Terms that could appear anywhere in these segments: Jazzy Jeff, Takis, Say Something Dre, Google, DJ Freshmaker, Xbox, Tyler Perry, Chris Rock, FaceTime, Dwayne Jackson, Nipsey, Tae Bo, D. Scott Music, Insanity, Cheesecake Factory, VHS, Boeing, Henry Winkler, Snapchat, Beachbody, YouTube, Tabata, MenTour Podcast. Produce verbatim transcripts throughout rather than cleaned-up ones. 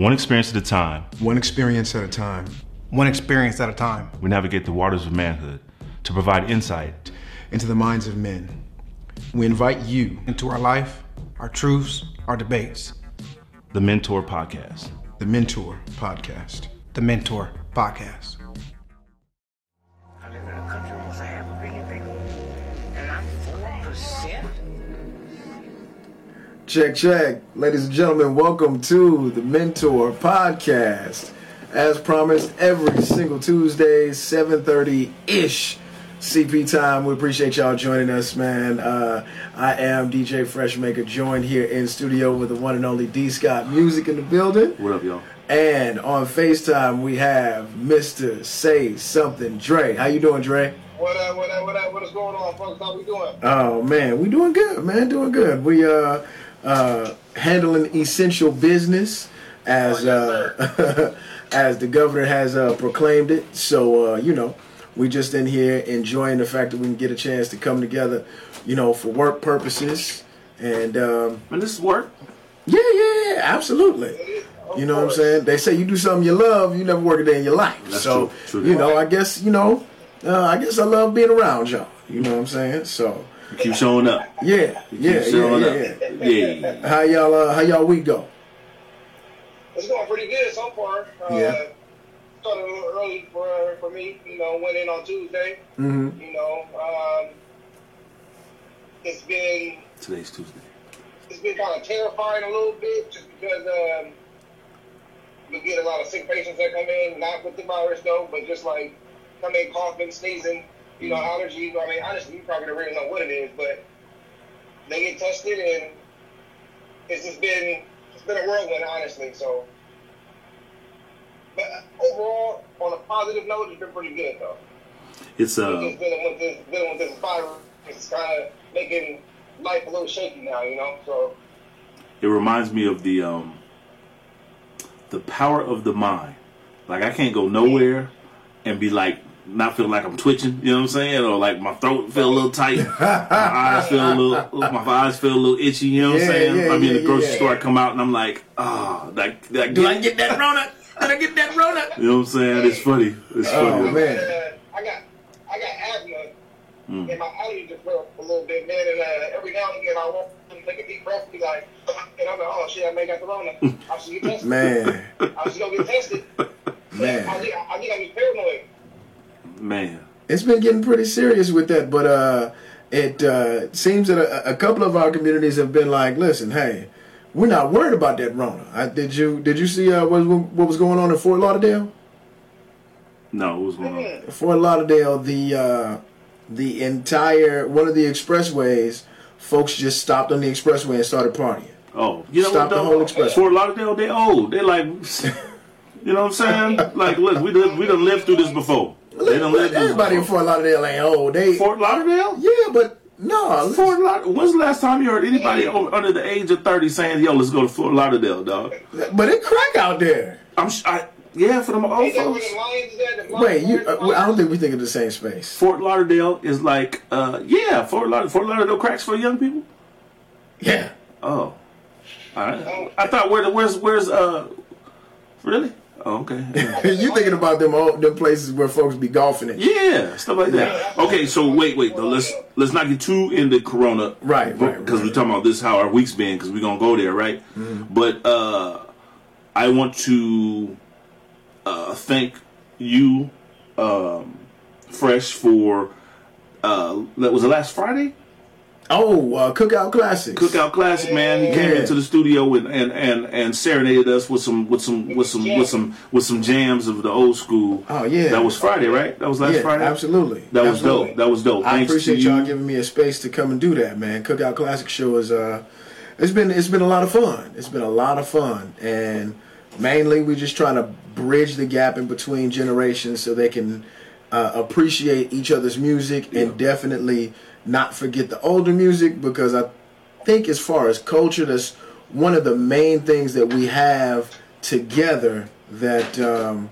One experience at a time. One experience at a time. One experience at a time. We navigate the waters of manhood to provide insight into the minds of men. We invite you into our life, our truths, our debates. The MenTour Podcast. The MenTour Podcast. The MenTour Podcast. I live in a country with almost a half a billion people, and I'm four percent. Check, check. Ladies and gentlemen, welcome to the MenTour Podcast. As promised, every single Tuesday, seven thirty-ish C P time. We appreciate y'all joining us, man. Uh, I am D J Freshmaker, joined here in studio with the one and only D. Scott Music in the building. What up, y'all? And on FaceTime, we have Mister Say Something Dre. How you doing, Dre? What up, what up, what up? What is going on, folks? How we doing? Oh, man. We doing good, man. Doing good. We uh, uh, handling essential business as... Oh, yes, uh, as the governor has uh, proclaimed it. So, uh, you know, we just in here enjoying the fact that we can get a chance to come together, you know, for work purposes. And um, and this is work? Yeah, yeah, yeah, absolutely. You know what I'm saying? They say you do something you love, you never work a day in your life. That's so, true. True. You know, I guess, you know, uh, I guess I love being around y'all. You know what I'm saying? So. You keep showing up. Yeah, you yeah, keep showing yeah, up. yeah, yeah, yeah. How y'all, uh, how y'all week go? It's going pretty good so far. Uh, yeah. Started a little early for for me. You know, went in on Tuesday. Mm-hmm. You know, um, it's been today's Tuesday. It's been kind of terrifying a little bit, just because um, we get a lot of sick patients that come in, not with the virus though, but just like come in coughing, sneezing, you know, allergies. I mean, honestly, you probably don't really know what it is, but they get tested, and it's just been. It's been a whirlwind, honestly, so. But overall, on a positive note, it's been pretty good, though. It's, uh... It's just dealing with this, dealing with this virus. It's kind of making life a little shaky now, you know, so. It reminds me of the, um, the power of the mind. Like, I can't go nowhere and be, like, not feeling like I'm twitching, you know what I'm saying? Or, like, my throat feel a little tight. My eyes feel a little, my eyes feel a little itchy, you know what I'm yeah, saying? Yeah, I'm yeah, in the grocery yeah. store, I come out, and I'm like, ah, oh, like, like, did I get that Rona? Did I get that Rona? You know what I'm saying? It's funny. It's oh, funny. Oh, man. Uh, I got I got asthma, mm. and my allergies just fell a little bit, man, and uh, every now and again, I won't take a deep breath and be like, and I'm like, oh, shit, I may got the Rona. I should get tested. Man. I should go get tested. Man. I think I get paranoid. Man, it's been getting pretty serious with that, but uh, it uh, seems that a, a couple of our communities have been like, "Listen, hey, we're not worried about that Rona." I, did you did you see uh, what what was going on in Fort Lauderdale? No, what was going on? Fort Lauderdale, the uh, the entire one of the expressways, folks just stopped on the expressway and started partying. Oh, you know stopped what, the whole expressway. Fort Lauderdale, they old. They like, you know what I'm saying? Like, look, we done, we done lived through this before. They don't let everybody in Fort Lauderdale ain't old. They Fort Lauderdale? Yeah, but no. Fort Lauderdale. When's the last time you heard anybody over, under the age of thirty saying, "Yo, let's go to Fort Lauderdale, dog"? But it crack out there. I'm I, yeah for them old hey, folks. The Lions, the Lions, Wait, you, uh, I don't think we think of the same space. Fort Lauderdale is like, uh, yeah, Fort Lauderdale. Fort Lauderdale cracks for young people. Yeah. Oh. All right. I thought where the where's where's uh really. Oh, okay. Yeah. You thinking about them all, them places where folks be golfing at? Yeah, stuff like that. Yeah. Okay, so wait, wait though. Let's let's not get too into Corona, right? Because right, right. we're talking about this how our week's been, because we're gonna go there, right? Mm-hmm. But uh, I want to uh, thank you, um, Fresh, for uh, that was the last Friday. Oh, uh, Cookout Classic! Cookout Classic, man. He yeah. came into the studio and, and, and, and serenaded us with some with some with some with some with some jams of the old school. Oh yeah, that was Friday, right? That was last yeah, Friday. Absolutely, that absolutely. was dope. That was dope. I Thanks appreciate y'all giving me a space to come and do that, man. Cookout Classic show is uh, it's been it's been a lot of fun. It's been a lot of fun, and mainly we're just trying to bridge the gap in between generations so they can uh, appreciate each other's music yeah. and definitely. Not forget the older music, because I think as far as culture, that's one of the main things that we have together, that um,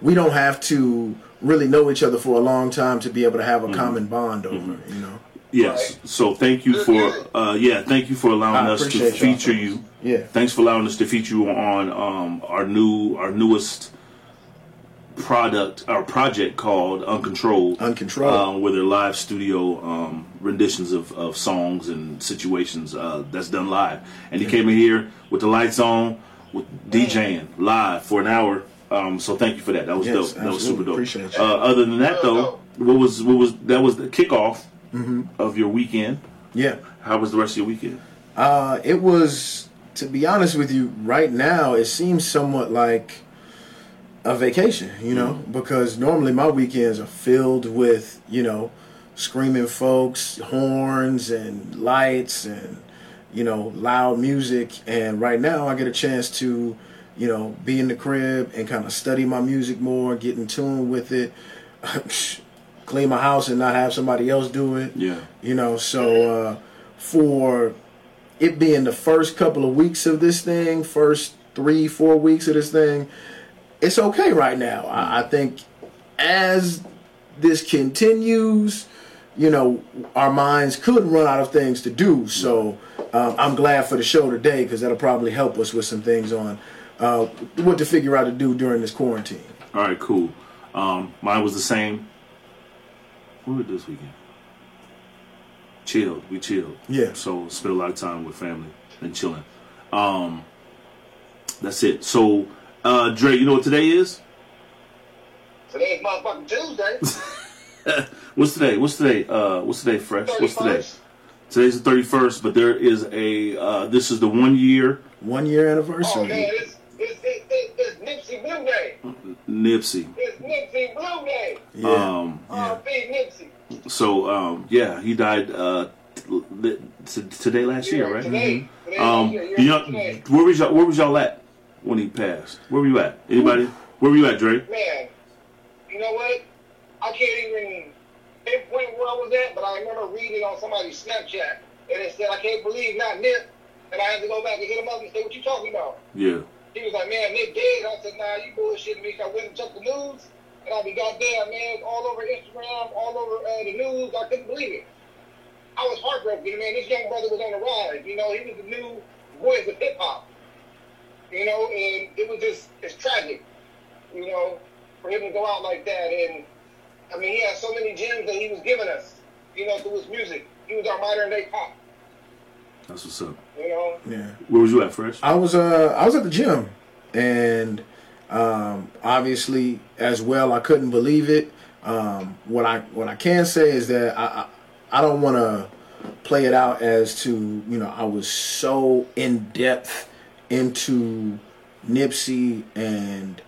we don't have to really know each other for a long time to be able to have a mm-hmm. common bond over, mm-hmm. you know? Yes. Right. So thank you for, uh, yeah, thank you for allowing I us to feature you Yeah. Thanks for allowing us to feature you on um, our new, our newest product, our project called Uncontrolled. Uncontrolled. Um, where they're live studio um, renditions of, of songs and situations uh, that's done live. And he yeah. came in here with the lights on, with DJing live for an hour. Um, so thank you for that. That was yes, dope. Absolutely. That was super dope. Appreciate you. Uh, other than that, though, what was what was that was the kickoff mm-hmm. of your weekend. Yeah. How was the rest of your weekend? Uh, it was, to be honest with you, right now it seems somewhat like a vacation, you know, mm-hmm. because normally my weekends are filled with, you know, screaming folks, horns and lights and, you know, loud music. And right now I get a chance to, you know, be in the crib and kind of study my music more, get in tune with it, clean my house and not have somebody else do it. Yeah. You know, so uh, for it being the first couple of weeks of this thing, first three, four weeks of this thing, it's okay right now. I, I think as this continues, you know, our minds could run out of things to do. So um, I'm glad for the show today because that'll probably help us with some things on Uh, what to figure out to do during this quarantine. All right, cool. Um, mine was the same. What did we do this weekend? Chilled. We chilled. Yeah. So spent a lot of time with family and chilling. Um, that's it. So, uh, Dre, you know what today is? Today's motherfucking Tuesday. What's today? What's today? Uh, what's today, Fresh? thirty-first. What's today? Today's the thirty-first, but there is a. Uh, this is the one year. One year anniversary. Oh man, it's- It's, it's, it's Nipsey Blue Day. Nipsey. It's Nipsey Blue Day. Yeah. Um, yeah. Nipsey. So, um, yeah, he died uh, t- t- today last yeah, year, right? Today. Mm-hmm. today um, year, you know, today. Where was y'all? Where was y'all at when he passed? Where were you at? Anybody? Where were you at, Dre? Man, you know what? I can't even pinpoint where I was at, but I remember reading on somebody's Snapchat, and it said, "I can't believe not Nip," and I had to go back and hit him up and say, "What you talking about?" Yeah. He was like, man, Nick dead. I said, nah, you bullshitting me. So I went and checked the news, and I be goddamn, man, all over Instagram, all over uh, the news. I couldn't believe it. I was heartbroken, man. This young brother was on the rise. You know, he was the new voice of hip-hop. You know, and it was just, it's tragic, you know, for him to go out like that. And, I mean, he had so many gems that he was giving us, you know, through his music. He was our modern-day pop. That's what's up. You know? Yeah. Where was you at, Fresh? I was uh I was at the gym, and um, obviously as well I couldn't believe it. Um, what I what I can say is that I I, I don't want to play it out as to, you know, I was so in depth into Nipsey and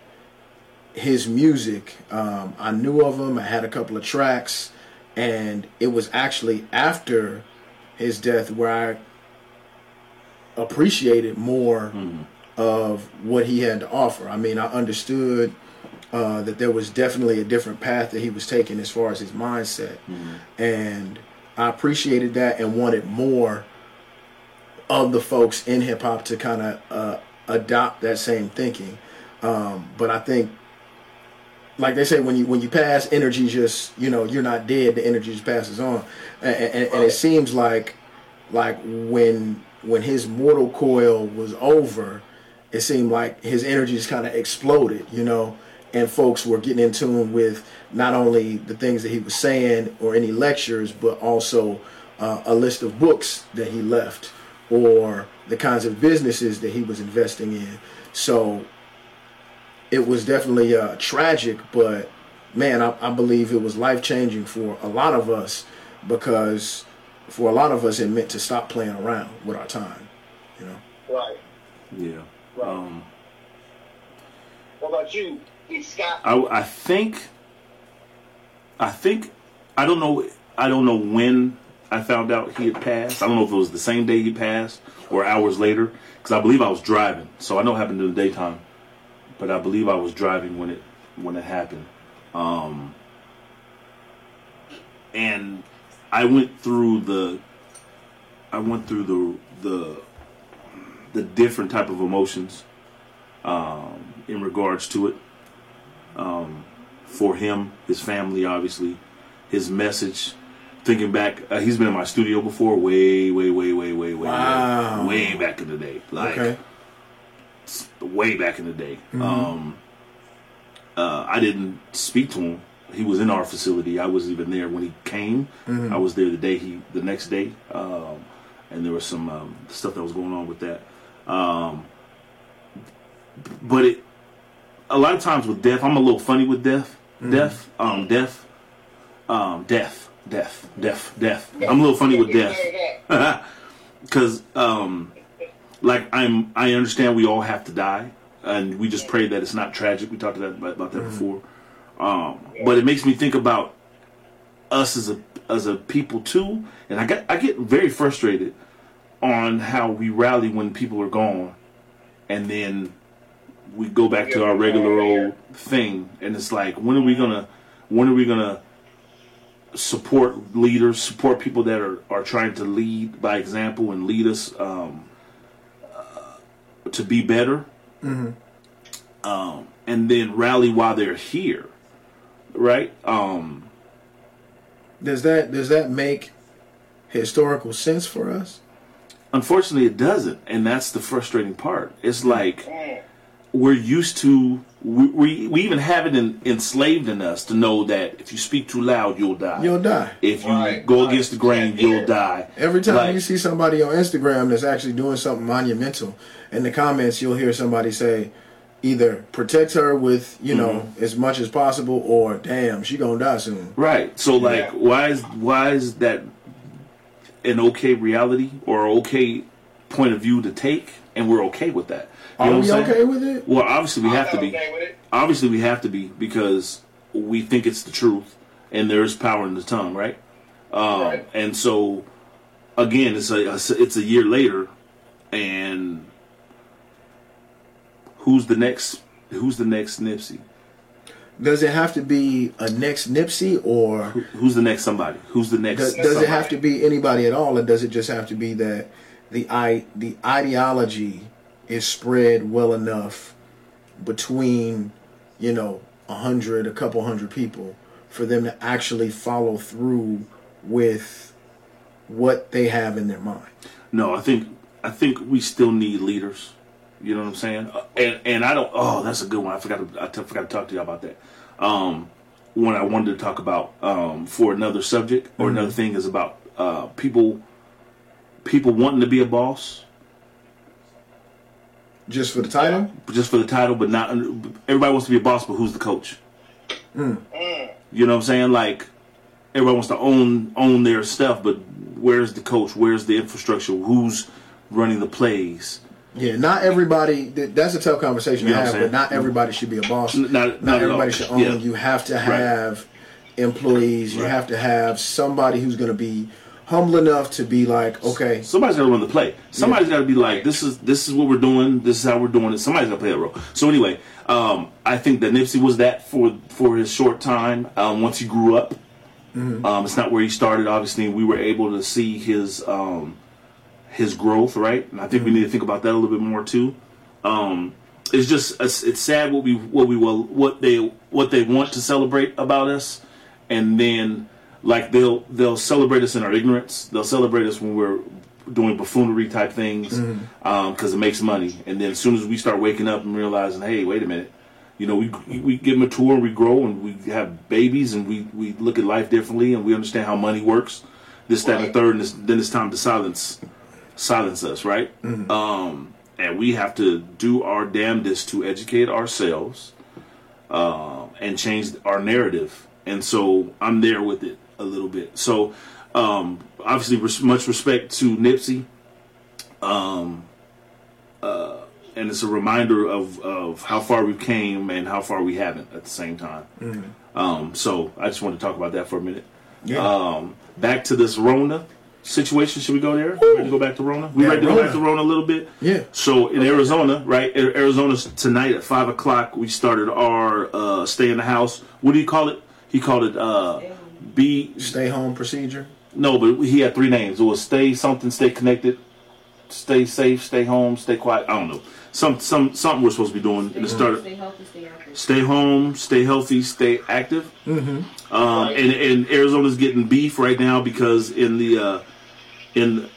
his music. Um, I knew of him. I had a couple of tracks, and it was actually after his death where I appreciated more mm. of what he had to offer. I mean, I understood uh, that there was definitely a different path that he was taking as far as his mindset. Mm. And I appreciated that and wanted more of the folks in hip-hop to kind of uh, adopt that same thinking. Um, but I think, like they say, when you when you pass, energy just, you know, you're not dead. The energy just passes on. And, and, and it seems like like when... when his mortal coil was over, it seemed like his energy just kind of exploded, you know, and folks were getting in tune with not only the things that he was saying or any lectures, but also uh, a list of books that he left or the kinds of businesses that he was investing in. So it was definitely uh, tragic, but, man, I, I believe it was life-changing for a lot of us because... for a lot of us, it meant to stop playing around with our time, you know? Right. Yeah. Right. Um, what about you, D. Scott? I, I think, I think, I don't know, I don't know when I found out he had passed. I don't know if it was the same day he passed or hours later, because I believe I was driving. So I know it happened in the daytime, but I believe I was driving when it when it happened. Um, and... I went through the, I went through the the, the different type of emotions, um, in regards to it, um, for him, his family, obviously, his message, thinking back, uh, he's been in my studio before, way, way, way, way, way, way, wow. way, way back in the day. Like, okay. way back in the day. Mm-hmm. Um, uh, I didn't speak to him. He was in our facility. I wasn't even there when he came. Mm-hmm. I was there the day he, the next day, um, and there was some um, stuff that was going on with that. Um, but it, a lot of times with death, I'm a little funny with death, mm-hmm. death, um, death, um, death. Death, death, death. I'm a little funny with death, because um, like I'm, I understand we all have to die, and we just pray that it's not tragic. We talked about that mm-hmm. before, um, but it makes me think about us as a as a people too. And I got I get very frustrated on how we rally when people are gone, and then we go back to our regular old thing, and it's like, when are we gonna? When are we gonna? Support leaders, support people that are, are trying to lead by example and lead us um, uh, to be better, mm-hmm. um, and then rally while they're here, right? Um, does that does that make historical sense for us? Unfortunately, it doesn't, and that's the frustrating part. It's like we're used to. We, we we even have it in, enslaved in us to know that if you speak too loud, you'll die. You'll die. If you right, go right. against the grain, yeah. you'll die. Every time like, you see somebody on Instagram that's actually doing something monumental, in the comments you'll hear somebody say, either protect her with, you know, mm-hmm. as much as possible, or damn, she gonna die soon. Right. So like, yeah. why is why is that an okay reality or okay point of view to take, and we're okay with that? You know Are we okay with it? Well, obviously we I'm have to be. Okay with it. Obviously we have to be, because we think it's the truth, and there is power in the tongue, right? Um, right. And so, again, it's a, it's a year later, and who's the next? Who's the next Nipsey? Does it have to be a next Nipsey, or Who, who's the next somebody? Who's the next? Does, does it have to be anybody at all, or does it just have to be that the i the ideology is spread well enough between, you know, a hundred, a couple hundred people for them to actually follow through with what they have in their mind? No, I think I think we still need leaders. You know what I'm saying? Uh, and and I don't. Oh, that's a good one. I forgot to I t- forgot to talk to y'all about that. Um, when I wanted to talk about um, for another subject or mm-hmm. another thing is about uh, people people wanting to be a boss. Just for the title? Just for the title, but not... Everybody wants to be a boss, but who's the coach? Mm. You know what I'm saying? Like, everybody wants to own own their stuff, but where's the coach? Where's the infrastructure? Who's running the plays? Yeah, not everybody... That's a tough conversation you know to have, but not everybody should be a boss. Not, not, not everybody should own. Yeah. You have to have right. employees. Right. You have to have somebody who's going to be... humble enough to be like, okay, somebody's got to run the play. Somebody's yeah. got to be like, this is this is what we're doing. This is how we're doing it. Somebody's got to play that role. So anyway, um, I think that Nipsey was that for for his short time. Um, once he grew up, mm-hmm. um, it's not where he started. Obviously, we were able to see his um, his growth, right? And I think mm-hmm. we need to think about that a little bit more too. Um, it's just it's, it's sad what we what we what they what they want to celebrate about us, and then. Like they'll they'll celebrate us in our ignorance. They'll celebrate us when we're doing buffoonery type things because mm-hmm. um, it makes money. And then as soon as we start waking up and realizing, hey, wait a minute, you know, we we get mature and we grow and we have babies and we, we look at life differently and we understand how money works. This, that, right. and third, and it's, then it's time to silence silence us, right? Mm-hmm. Um, and we have to do our damnedest to educate ourselves uh, and change our narrative. And so I'm there with it. A little bit. So, um, obviously, res- much respect to Nipsey, um, uh, and it's a reminder of, of how far we came and how far we haven't at the same time. Mm-hmm. Um, so, I just want to talk about that for a minute. Yeah. Um, back to this Rona situation. Should we go there? Ready to go back to Rona? We yeah, ready to Rona. go back to Rona a little bit? Yeah. So, in okay. Arizona, right? A- Arizona tonight at five o'clock, we started our uh, stay in the house. What do you call it? He called it. Uh, yeah. Be stay home procedure. No, but he had three names. It was stay something, stay connected, stay safe, stay home, stay quiet. I don't know. Some some something we're supposed to be doing stay in the start. Stay healthy, stay active. Stay home, stay healthy, stay active. Mm-hmm. Um, right. And and Arizona's getting beef right now because in the uh, in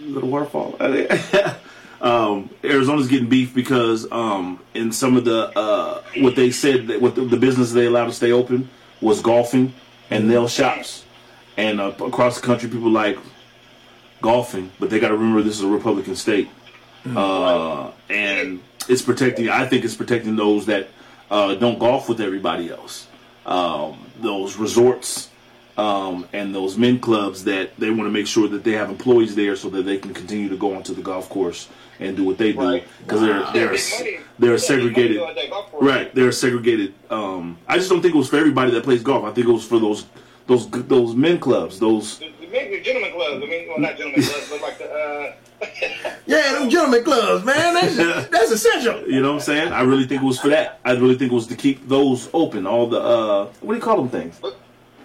the waterfall. um, Arizona's getting beef because um, in some of the uh, what they said that what the, the business they allowed to stay open was golfing and nail shops, and uh, across the country people like golfing, but they got to remember this is a Republican state. Uh, and it's protecting, I think it's protecting those that uh, don't golf with everybody else. Um, those resorts um, and those men clubs that they want to make sure that they have employees there so that they can continue to go onto the golf course and do what they do, because right. they're they're they're a segregated. Right, they're segregated. Um, I just don't think it was for everybody that plays golf. I think it was for those those those men clubs, those the, the men, gentlemen clubs. I mean, well, not gentlemen clubs, but like the. Uh, yeah, them gentlemen clubs, man. That's, that's essential. You know what I'm saying? I really think it was for that. I really think it was to keep those open. All the uh, what do you call them things?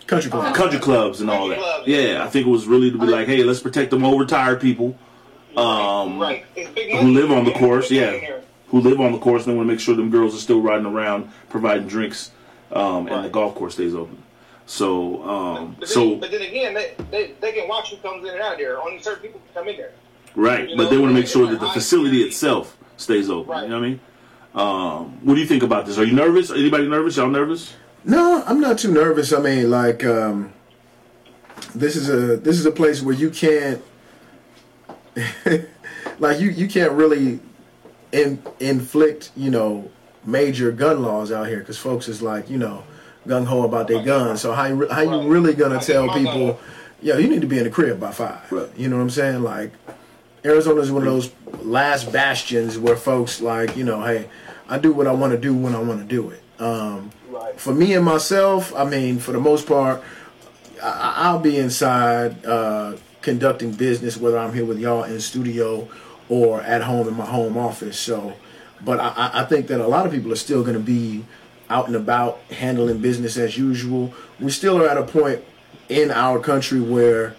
Country clubs, country clubs, and all that. Yeah, I think it was really to be like, hey, let's protect them old retired people, um, who live on the course. Yeah, who live on the course. They want to make sure them girls are still riding around, providing drinks, um, and the golf course stays open. So, um, but then, so, but then again, they, they they can watch who comes in and out of there. Only certain people can come in there. Right, you but know, they want to make sure that the facility itself stays open. Right. You know what I mean? Um, what do you think about this? Are you nervous? Anybody nervous? Y'all nervous? No, I'm not too nervous. I mean, like, um, this is a this is a place where you can't, like, you, you can't really in, inflict, you know, major gun laws out here, because folks is like, you know, gung ho about their guns. So how you, how you really gonna tell people, yo, you need to be in the crib by five? Right. You know what I'm saying? Like, Arizona is one of those last bastions where folks like, you know, hey, I do what I want to do when I want to do it. Um, right. For me and myself, I mean, for the most part, I- I'll be inside uh, conducting business, whether I'm here with y'all in the studio or at home in my home office. So, but I, I think that a lot of people are still going to be out and about handling business as usual. We still are at a point in our country where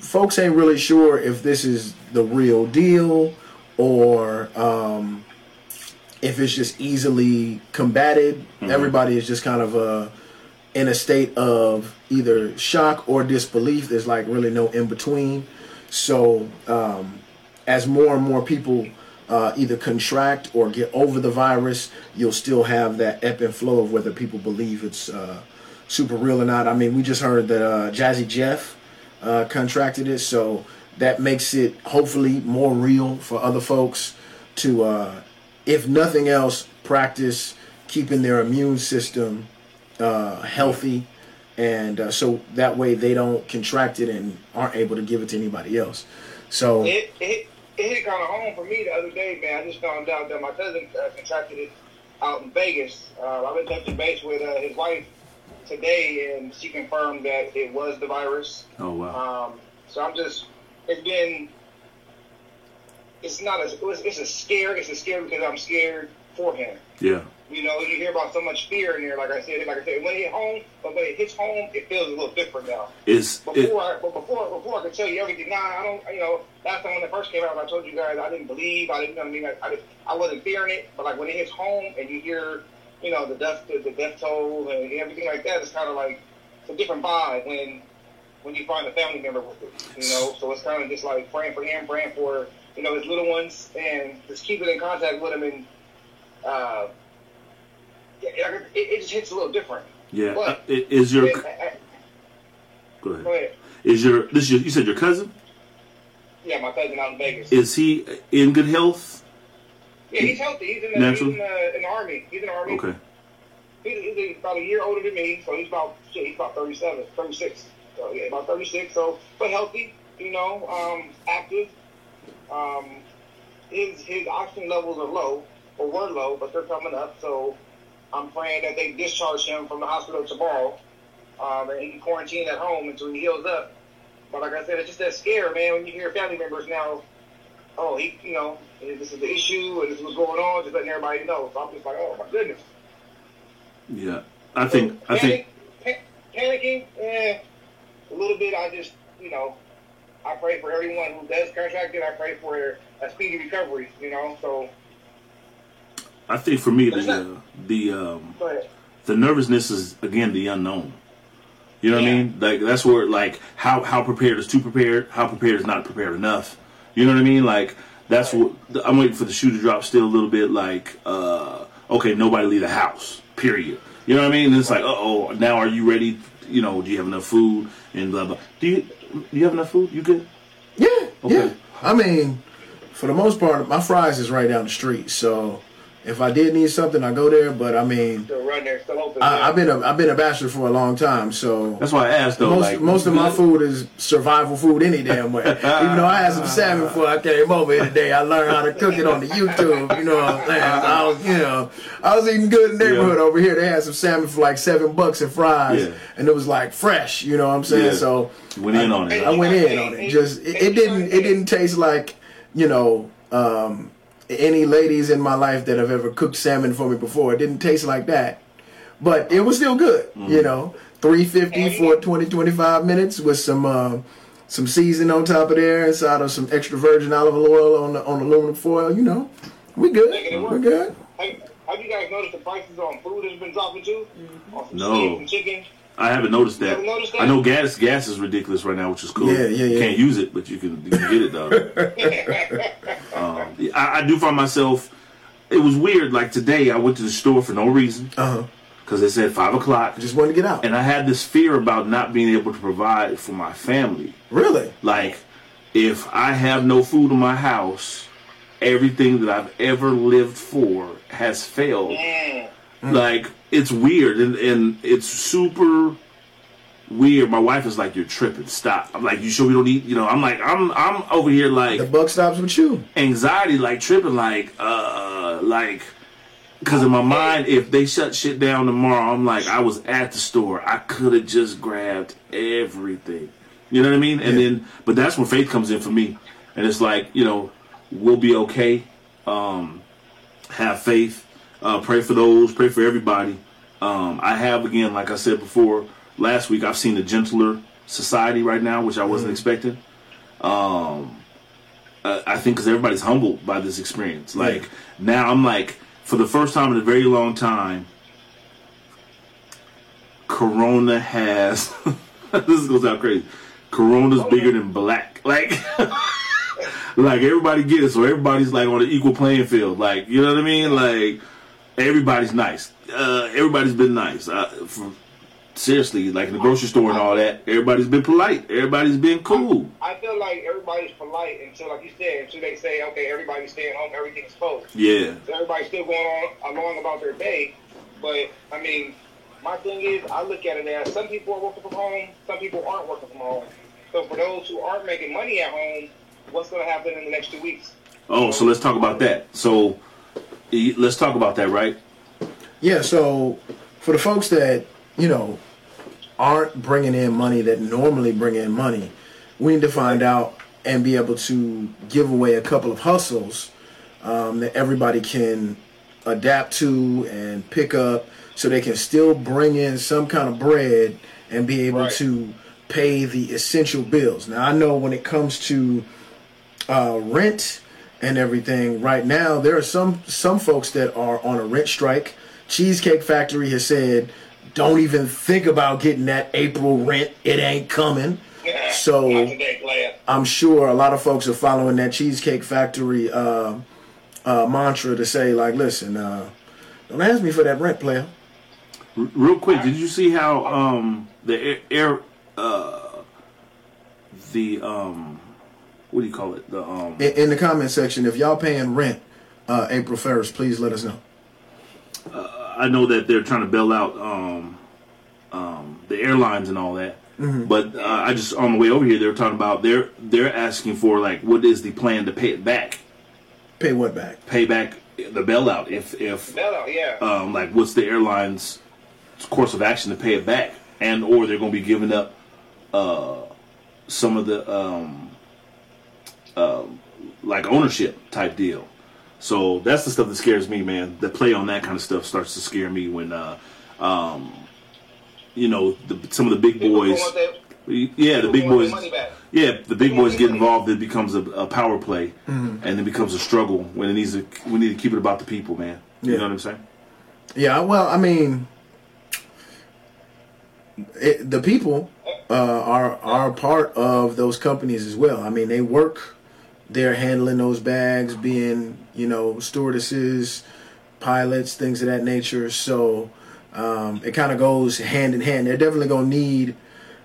folks ain't really sure if this is the real deal or um, if it's just easily combated. Mm-hmm. Everybody is just kind of uh, in a state of either shock or disbelief. There's like really no in between. So um, as more and more people uh, either contract or get over the virus, you'll still have that ebb and flow of whether people believe it's uh, super real or not. I mean, we just heard that uh, Jazzy Jeff Uh, contracted it, so that makes it hopefully more real for other folks to, uh, if nothing else, practice keeping their immune system uh, healthy, and uh, so that way they don't contract it and aren't able to give it to anybody else. So it, it, it hit kind of home for me the other day, man. I just found out that my cousin uh, contracted it out in Vegas. Uh, I went up to base with uh, his wife today, and she confirmed that it was the virus. Oh wow! Um, so I'm just, it's been, it's not a, it's a scare. It's a scare because I'm scared for him. Yeah. You know, you hear about so much fear in there. Like I said, like I said, when it hit home, but when it hits home, it feels a little different now. Is before, it, I, but before, before I could tell you everything. Nah, I don't. You know, last time when it first came out, I told you guys I didn't believe. I didn't. You know what I mean, I, I, just, I wasn't fearing it. But like when it hits home, and you hear, you know, the death, the, the death toll and everything like that, it's kind of like, it's a different vibe when when you find a family member with it, you know? So it's kind of just like praying for him, praying for, you know, his little ones, and just keeping in contact with him, and uh, it, it just hits a little different. Yeah. But, uh, is your... I, I, go ahead. Go ahead. Is your, this is your, you said your cousin? Yeah, my cousin out in Vegas. Is he in good health? Yeah, he's healthy. He's in the, he's in the, in the army. He's in the army. Okay. He's, he's about a year older than me, so he's about shit, he's about thirty-seven, thirty-six. So yeah, about thirty-six. So, but healthy, you know, um, active. Um, his his oxygen levels are low, or were low, but they're coming up. So, I'm praying that they discharge him from the hospital tomorrow, um, and he can quarantine at home until he heals up. But like I said, it's just that scare, man. When you hear family members now, oh, he, you know, this is the issue, and this is what's going on, just letting everybody know. So I'm just like, oh, my goodness. Yeah, I think, so, I panic, think. Pa- panicking, eh, a little bit, I just, you know, I pray for everyone who does contract it. I pray for a speedy recovery, you know, so. I think for me, the uh, the um, the nervousness is, again, the unknown. You know what yeah. I mean? Like, that's where, like, how, how prepared is too prepared, how prepared is not prepared enough. You know what I mean? Like, that's what, I'm waiting for the shoe to drop still a little bit, like, uh, okay, nobody leave the house, period. You know what I mean? And it's like, uh-oh, now are you ready? You know, do you have enough food? And blah, blah. Do you, do you have enough food? You good? Yeah, okay. Yeah. I mean, for the most part, my fries is right down the street, so... If I did need something, I go there. But I mean, still run there, still open, I, I've been a I've been a bachelor for a long time, so that's why I asked. Though, most like, most of my food is survival food any damn way. Even though I had some salmon before I came over here today, I learned how to cook it on the YouTube. You know what I'm saying? I was, you know, I was eating good in the neighborhood yeah. over here. They had some salmon for like seven bucks and fries, yeah. and it was like fresh. You know what I'm saying? Yeah. So went in I, on it. I went in on it. Just it, it didn't it didn't taste like, you know. Um, any ladies in my life that have ever cooked salmon for me before. It didn't taste like that, but it was still good. Mm-hmm. You know, three fifty for twenty, twenty-five minutes with some uh, some seasoning on top of there, inside of some extra virgin olive oil on the, on aluminum foil. You know, we good. Mm-hmm. We're good. Hey, have you guys noticed the prices on food has been dropping too? Mm-hmm. On some no. steak and chicken? I haven't noticed that. Haven't noticed that. I know gas gas is ridiculous right now, which is cool. Yeah, yeah, yeah. You can't use it, but you can, you can get it though. um, I, I do find myself. It was weird. Like today, I went to the store for no reason because uh-huh. they said five o'clock. I just wanted to get out, and I had this fear about not being able to provide for my family. Really? Like, if I have no food in my house, everything that I've ever lived for has failed. Yeah. Mm. Like, it's weird, and, and it's super weird. My wife is like, "You're tripping. Stop." I'm like, "You sure we don't eat?" You know, I'm like, I'm I'm over here like the buck stops with you. Anxiety, like tripping, like uh, like because in my mind, if they shut shit down tomorrow, I'm like, I was at the store. I could have just grabbed everything. You know what I mean? And yeah. then, but that's when faith comes in for me, and it's like, you know, we'll be okay. Um, have faith. Uh, pray for those. Pray for everybody. Um, I have, again, like I said before, last week, I've seen a gentler society right now, which I wasn't mm. expecting. Um, I, I think because everybody's humbled by this experience. Like, yeah. now I'm like, for the first time in a very long time, Corona has... this goes out crazy. Corona's okay. bigger than black. Like... like, everybody gets it. So everybody's, like, on an equal playing field. Like, you know what I mean? Like... Everybody's nice. Uh, everybody's been nice. Uh, for, seriously, like in the grocery store and all that, everybody's been polite. Everybody's been cool. I, I feel like everybody's polite until, like you said, until they say, okay, everybody's staying home, everything's closed. Yeah. So everybody's still going on along about their day. But, I mean, my thing is, I look at it as some people are working from home, some people aren't working from home. So for those who aren't making money at home, what's going to happen in the next two weeks? Oh, so let's talk about that. So... Let's talk about that, right? Yeah, so for the folks that, you know, aren't bringing in money that normally bring in money, we need to find out and be able to give away a couple of hustles um, that everybody can adapt to and pick up so they can still bring in some kind of bread and be able right. to pay the essential bills. Now, I know when it comes to uh, rent... and everything right now, there are some some folks that are on a rent strike. Cheesecake Factory has said, don't even think about getting that April rent. It ain't coming. Yeah, so I'm sure a lot of folks are following that Cheesecake Factory uh, uh, mantra to say, like, listen, uh, don't ask me for that rent, player. R- real quick, did you see how um, the air, uh, the um. What do you call it? The um. In, in the comment section, if y'all paying rent, uh, April first, please let us know. Uh, I know that they're trying to bail out um, um, the airlines and all that, mm-hmm. but uh, I just on the way over here they were talking about they're they're asking for like what is the plan to pay it back? Pay what back? Pay back the bailout. If if bailout, yeah. Um, like what's the airline's course of action to pay it back, and or they're going to be giving up uh, some of the. Um, Uh, like ownership type deal. So that's the stuff that scares me, man. The play on that kind of stuff starts to scare me when uh, um, you know the, some of the big boys Yeah, the big boys. Yeah, the big boys get involved. It becomes a, a power play, mm-hmm. and it becomes a struggle when it needs to. We need to keep it about the people, man. You yeah. know what I'm saying? Yeah. Well, I mean, it, the people uh, are are part of those companies as well. I mean, they work. They're handling those bags, being you know stewardesses, pilots, things of that nature. So um, it kind of goes hand in hand. They're definitely gonna need.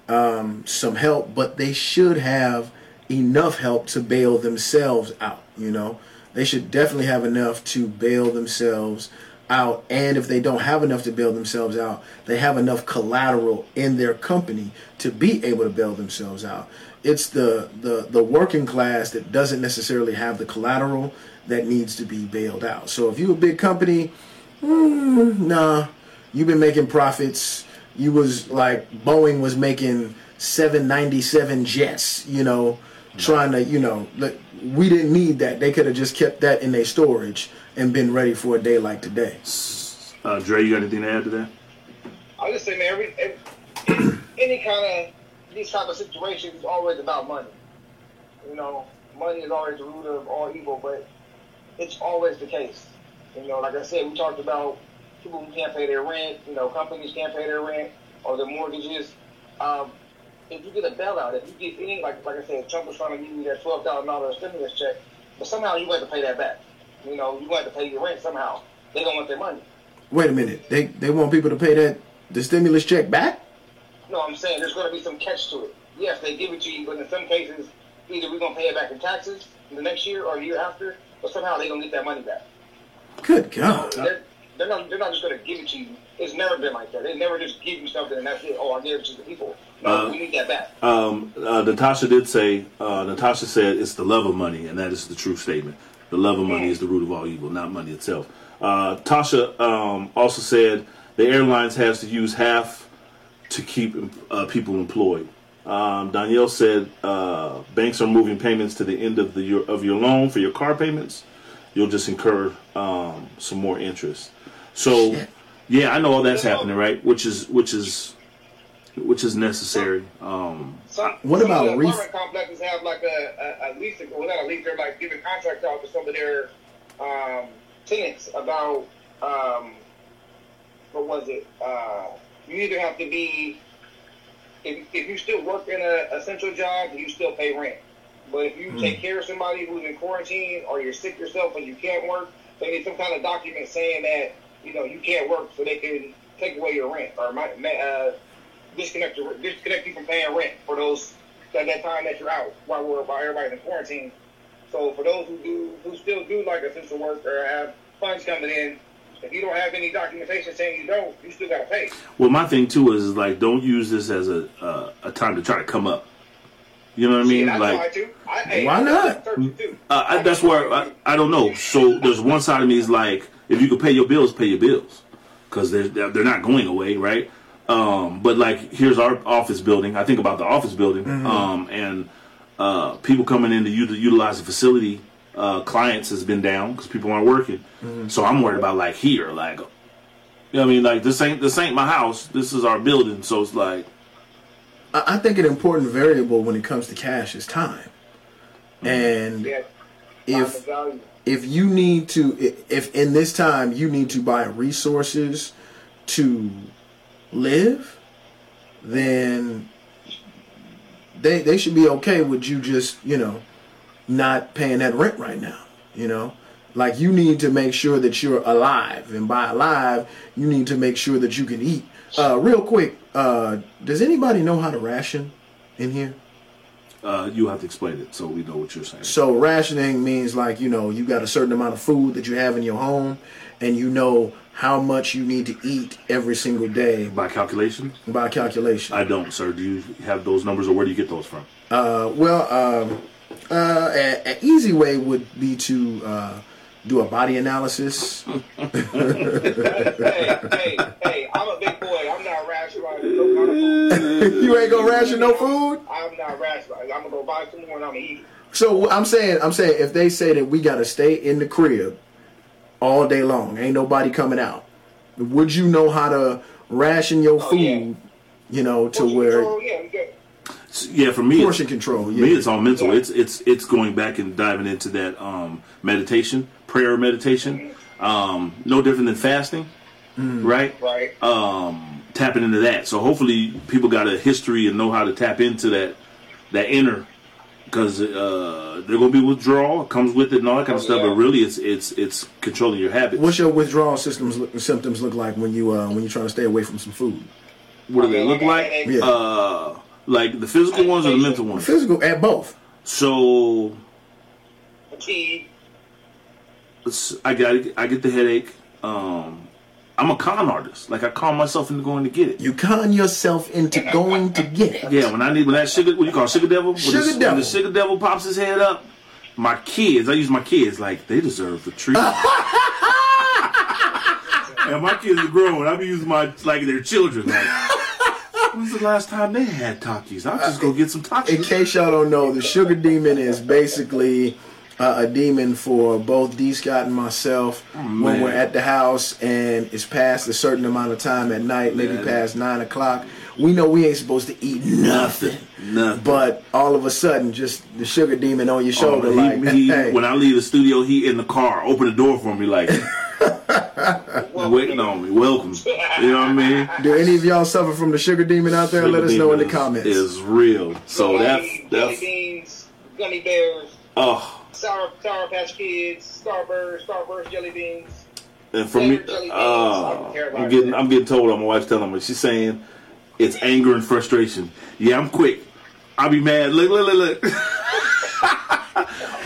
Um, some help, but they should have enough help to bail themselves out, you know. They should definitely have enough to bail themselves out, and if they don't have enough to bail themselves out, they have enough collateral in their company to be able to bail themselves out. It's the, the, the working class that doesn't necessarily have the collateral that needs to be bailed out. So if you're a big company, mm, nah, you've been making profits. You was like Boeing was making seven ninety-seven jets, you know, no. trying to, you know, like, we didn't need that. They could have just kept that in their storage and been ready for a day like today. Uh, Dre, you got anything to add to that? I just say, man, every, every, any kind of these type of situations is always about money. You know, money is always the root of all evil, but it's always the case. You know, like I said, we talked about. People who can't pay their rent, you know, companies can't pay their rent or their mortgages. Um, if you get a bailout, if you get any, like like I said, Trump was trying to give you that twelve thousand dollars stimulus check, but somehow you have to pay that back. You know, you have to pay your rent somehow. They don't want their money. Wait a minute. They they want people to pay that the stimulus check back? No, I'm saying there's going to be some catch to it. Yes, they give it to you, but in some cases, either we're going to pay it back in taxes the next year or a year after, but somehow they're going to get that money back. Good God. So They're not, they're not just going to give it to you. It's never been like that. They never just give you something and that's it. Oh, I gave it to the people. No, uh, we need that back. Um, uh, Natasha did say, uh, Natasha said it's the love of money, and that is the true statement. The love of money mm. is the root of all evil, not money itself. Uh, Tasha um, also said the airlines has to use half to keep uh, people employed. Um, Danielle said uh, banks are moving payments to the end of, the, your, of your loan for your car payments. You'll just incur um, some more interest. So, Shit. yeah, I know all that's happening, right? Which is which is which is necessary. Um, some, what some about lease complexes have like a, a, a lease? Well, not a lease. They're like giving contracts out to some of their um, tenants about um, what was it? Uh, you either have to be if if you still work in a essential job, you still pay rent. But if you mm. take care of somebody who's in quarantine or you're sick yourself and you can't work, they need some kind of document saying that. You know, you can't work, so they can take away your rent or uh, disconnect your, disconnect you from paying rent for those at that time that you're out while we're while everybody's in quarantine. So for those who do who still do like essential work or have funds coming in, if you don't have any documentation saying you don't, you still gotta pay. Well, my thing too is, is like don't use this as a uh, a time to try to come up. You know what I mean? Yeah, like, I, hey, why not? Uh, I, that's where I, I don't know. So there's one side of me is like. If you could pay your bills, pay your bills, because they're they're not going away, right? Um, but like, here's our office building. I think about the office building, mm-hmm. um, and uh, people coming in to, u- to utilize the facility. Uh, clients has been down because people aren't working, mm-hmm. so I'm worried about like here, like, you know what I mean, like this ain't this ain't my house. This is our building, so it's like. I think an important variable when it comes to cash is time, mm-hmm. and yeah. if. If you need to, if in this time you need to buy resources to live, then they they should be okay with you just, you know, not paying that rent right now, you know? Like you need to make sure that you're alive, and by alive, you need to make sure that you can eat. Uh, real quick, uh, does anybody know how to ration in here? Uh, you have to explain it so we know what you're saying. So rationing means like, you know, you got a certain amount of food that you have in your home and you know how much you need to eat every single day. By calculation? By calculation. I don't, sir. Do you have those numbers or where do you get those from? Uh, well, um, uh, an easy way would be to uh, do a body analysis. hey, hey, hey, I'm a big boy. I'm not rationing. You ain't gonna ration no food? I'm not rationing. I'm gonna go buy some more and I'm gonna eat it. So I'm saying, I'm saying, if they say that we gotta stay in the crib all day long, ain't nobody coming out. Would you know how to ration your oh, food? Yeah. You know, to well, where? You, oh, yeah, Yeah, for me, portion control. For yeah. me, it's all mental. Yeah. It's it's it's going back and diving into that um, meditation, prayer meditation. Um, no different than fasting, mm. right? Right. Um, tapping into that. So hopefully, people got a history and know how to tap into that that inner, because uh, they're gonna be withdrawal. It comes with it and all that kind of oh, stuff. Yeah. But really, it's it's it's controlling your habits. What's your withdrawal systems look, symptoms look like when you uh, when you're trying to stay away from some food? What do they look like? Yeah. Uh, Like the physical ones or the mental ones? Physical and both. So, okay. I got I get the headache. Um, I'm a con artist. Like I con myself into going to get it. You con yourself into going to get it. Yeah, when I need when that sugar, what do you call it, sugar devil? Sugar when the, devil. When the sugar devil pops his head up, my kids. I use my kids. Like they deserve a treat. And my kids are grown. I be using my like their children. Like. When's the last time they had Takis? I'll just go get some Takis. In case y'all don't know, the sugar demon is basically uh, a demon for both D. Scott and myself oh, when we're at the house and it's past a certain amount of time at night, maybe yeah. past nine o'clock. We know we ain't supposed to eat nothing. Nothing. But all of a sudden, just the sugar demon on your shoulder. Oh, he, like, he, hey. When I leave the studio, he in the car. Open the door for me like... waiting on me. Welcome. You know what I mean? Do any of y'all suffer from the sugar demon out there? Sugar Let us know in the comments. It's real. So that's that's beans, gummy bears, oh, sour sour patch kids, starburst, starburst jelly beans. And for me, uh, I'm getting I'm getting told. My wife's telling me. She's saying it's anger and frustration. Yeah, I'm quick. I'll be mad. Look, look, look, look.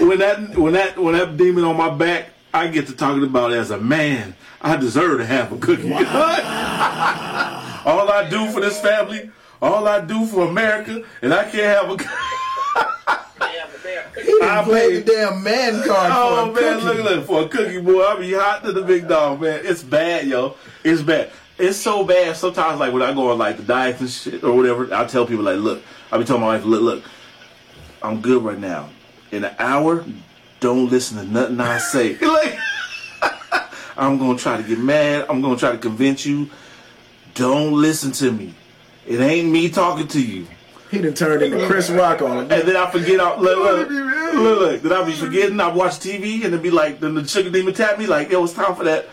when that when that when that demon on my back. I get to talking about as a man. I deserve to have a cookie. Wow. All I do for this family, all I do for America, and I can't have a cookie. He didn't play the damn man card. Oh, for a man, cookie. Look at that. For a cookie, boy, I be hot to the big dog, man. It's bad, yo. It's bad. It's so bad. Sometimes, like, when I go on, like, the diets and shit or whatever, I tell people, like, look, I be telling my wife, look, look, I'm good right now. In an hour, don't listen to nothing I say. Like, I'm going to try to get mad. I'm going to try to convince you. Don't listen to me. It ain't me talking to you. He done turned into Chris Rock on it. And then I forget. I, look, look, look, look. Then I be forgetting. I watch T V and then be like, then the sugar demon tap me like, yo, it's time for that.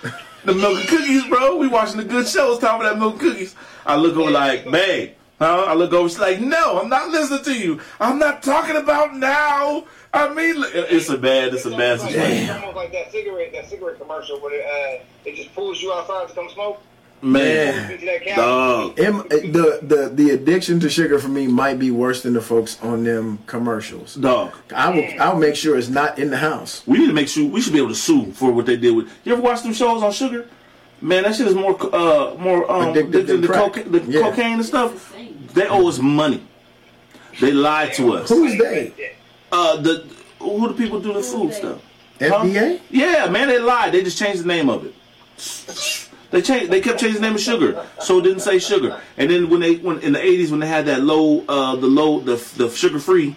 The milk and cookies, bro. We watching a good show. It's time for that milk and cookies. I look over like, babe. Huh? I look over. She's like, no, I'm not listening to you. I'm not talking about now. I mean, it's a bad, it's, it's a bad situation. Like, it's almost like that cigarette, that cigarette commercial where it, uh, it just pulls you outside to come smoke. Man, dog. the the the addiction to sugar for me might be worse than the folks on them commercials. Dog, I will I'll make sure it's not in the house. We need to make sure we should be able to sue for what they did with. You ever watch them shows on sugar? Man, that shit is more uh more um addicted than the, coca- the yeah. cocaine and stuff. They owe us money. They lied to us. Who's they? Uh, the who do people do the food stuff? F B A? Huh? Yeah, man, they lied. They just changed the name of it. They changed. They kept changing the name of sugar, so it didn't say sugar. And then when they, when in the eighties, when they had that low, uh, the low, the the sugar free.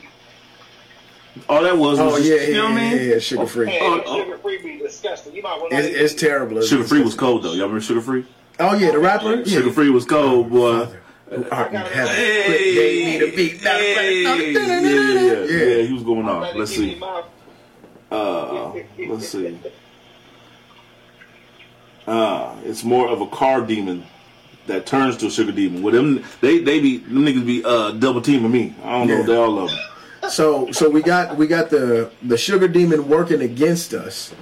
All that was, was oh, just, yeah, you know yeah, what I mean? Yeah, sugar free. Oh, oh, sugar free be disgusting. You might want to it's, it's terrible. Sugar free was cold though. Y'all remember sugar free? Oh yeah, the rapper. Yeah. Sugar free was cold, boy. Who art in heaven. Hey, they need a beat. Hey, yeah, yeah, yeah, yeah. He was going off. Let's see. Uh, let's see. Uh, it's more of a car demon that turns to a sugar demon. With them, they they be them niggas be uh, double teaming me. I don't yeah. know. They all love them. So so we got we got the the sugar demon working against us.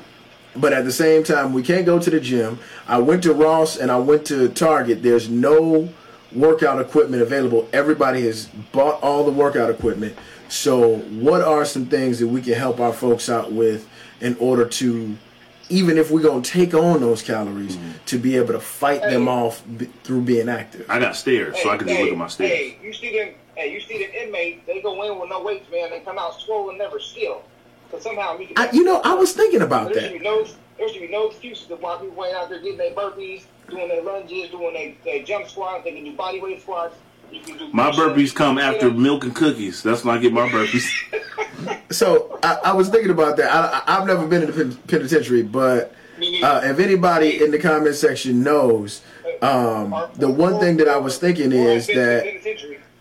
But at the same time, we can't go to the gym. I went to Ross and I went to Target. There's no workout equipment available. Everybody has bought all the workout equipment. So what are some things that we can help our folks out with in order to, even if we're going to take on those calories, mm-hmm. to be able to fight hey. them off b- through being active? I got stairs, hey, so I can hey, just look at my stairs. Hey, you see them, hey, you see the inmates, they go in with no weights, man. They come out swollen, never still. Because somehow we can... I, you know, I was thinking about there that. Should no, there should be no excuses of why people went out there getting their burpees, doing their lunges, doing their, their jump squats. They can do body weight squats. You can do my burpees come after milk and cookies. That's when I get my burpees. So I, I was thinking about that. I, I, I've never been in the penitentiary, but uh, if anybody in the comment section knows, um, the one thing that I was thinking is that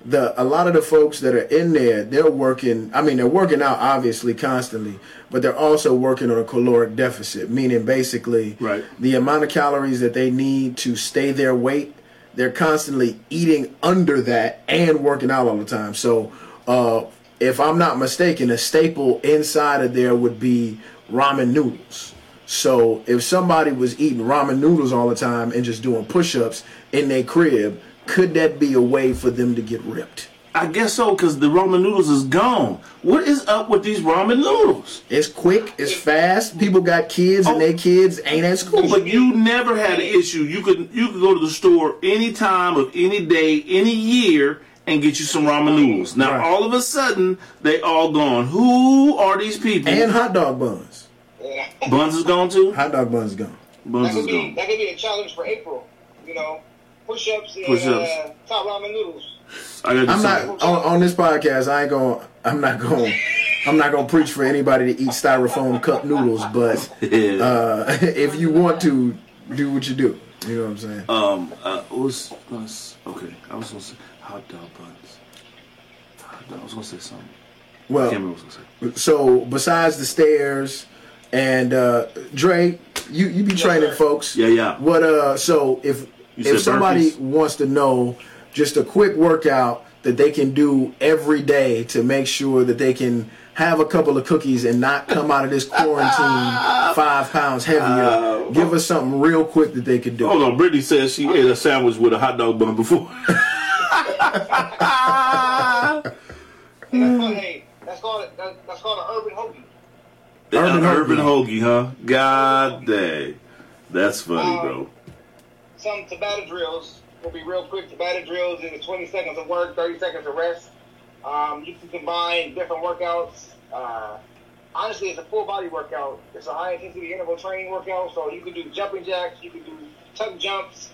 the a lot of the folks that are in there, they're working, I mean, they're working out obviously constantly, but they're also working on a caloric deficit, meaning basically right. the amount of calories that they need to stay their weight, they're constantly eating under that and working out all the time. So uh, if I'm not mistaken, a staple inside of there would be ramen noodles. So if somebody was eating ramen noodles all the time and just doing push-ups in their crib, could that be a way for them to get ripped? I guess so, because the ramen noodles is gone. What is up with these ramen noodles? It's quick, it's fast. People got kids, oh, and their kids ain't at school. But you never had an issue. You could you could go to the store any time of any day, any year, and get you some ramen noodles. Now, right. all of a sudden, they all gone. Who are these people? And hot dog buns. Buns is gone, too? Hot dog buns is gone. Buns is gone. That could be a challenge for April, you know? Push-ups and push-ups. Uh, top ramen noodles. I I'm not on, on this podcast. I ain't going. I'm not going. I'm not going to preach for anybody to eat styrofoam cup noodles. But yeah. uh, if you want to, do what you do. You know what I'm saying? Um. Uh, was, was okay. I was going to say hot dog buns. Hot dog, I was going to say something. Well, I can't remember what I was going to say. So besides the stairs and uh, Dre, you you be yeah, training sir. folks. Yeah, yeah. What uh? So if you if somebody burpees? wants to know. Just a quick workout that they can do every day to make sure that they can have a couple of cookies and not come out of this quarantine five pounds heavier. Uh, Give us something real quick that they could do. Hold on, Brittany says she ate a sandwich with a hot dog bun before. that's, called, hey, that's, called, that's called an urban hoagie. Urban, uh, urban hoagie, huh? God dang. That's funny, um, bro. Some Tabata drills. Will be real quick. Tabata drills in the twenty seconds of work, thirty seconds of rest. Um, you can combine different workouts. Uh, honestly, it's a full body workout. It's a high intensity interval training workout. So you can do jumping jacks, you can do tuck jumps,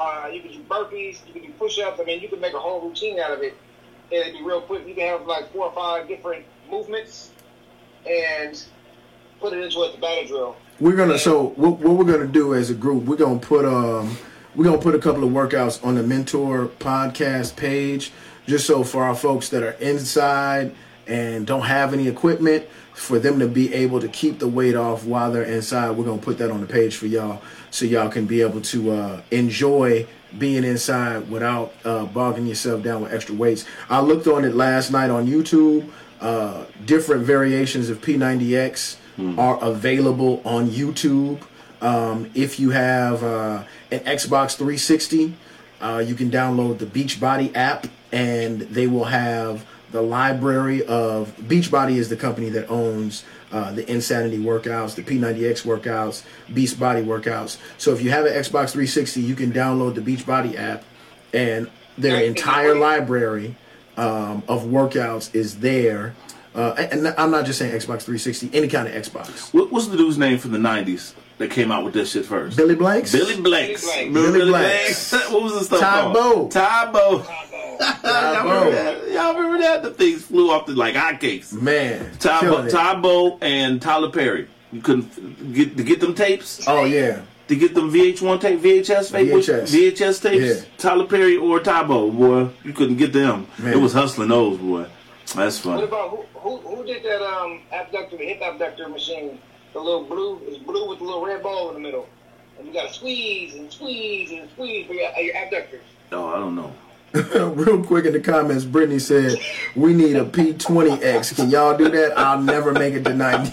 uh, you can do burpees, you can do push-ups. I mean, you can make a whole routine out of it. It'd be real quick. You can have like four or five different movements and put it into a Tabata drill. We're gonna. And, so what, what we're gonna do as a group, we're gonna put um. We're going to put a couple of workouts on the MenTour Podcast page just so for our folks that are inside and don't have any equipment, for them to be able to keep the weight off while they're inside. We're going to put that on the page for y'all so y'all can be able to uh, enjoy being inside without uh, bogging yourself down with extra weights. I looked on it last night on YouTube. Uh, different variations of P ninety X mm. are available on YouTube. Um, if you have uh, an Xbox three sixty, uh, you can download the Beachbody app, and they will have the library of... Beachbody is the company that owns uh, the Insanity workouts, the P ninety X workouts, Beachbody workouts. So if you have an Xbox three sixty, you can download the Beachbody app, and their entire library um, of workouts is there. Uh, and I'm not just saying Xbox three sixty, any kind of Xbox. What was the dude's name from the nineties? That came out with this shit first. Billy Blanks. Billy Blanks. Billy Blanks. Billy Billy Blanks. Blanks. What was the stuff Ty called? Tae Bo. Tae Bo. Y'all remember that? Y'all remember that? The things flew off the, like hotcakes. Man. Tae Bo, Tae Bo and Tyler Perry. You couldn't get to get them tapes. Oh yeah. To get them V H one tape, V H S tape, VHS, VHS tapes. Yeah. Tyler Perry or Tae Bo, boy, you couldn't get them. Man. It was hustling those, boy. That's funny. What about who? Who, who did that? Um, abductor, the hip abductor machine. The little blue, it's blue with the little red ball in the middle. And you gotta squeeze and squeeze and squeeze for your, your abductors. No, oh, I don't know. Real quick in the comments, Brittany said, we need a P twenty X. Can y'all do that? I'll never make it to ninety.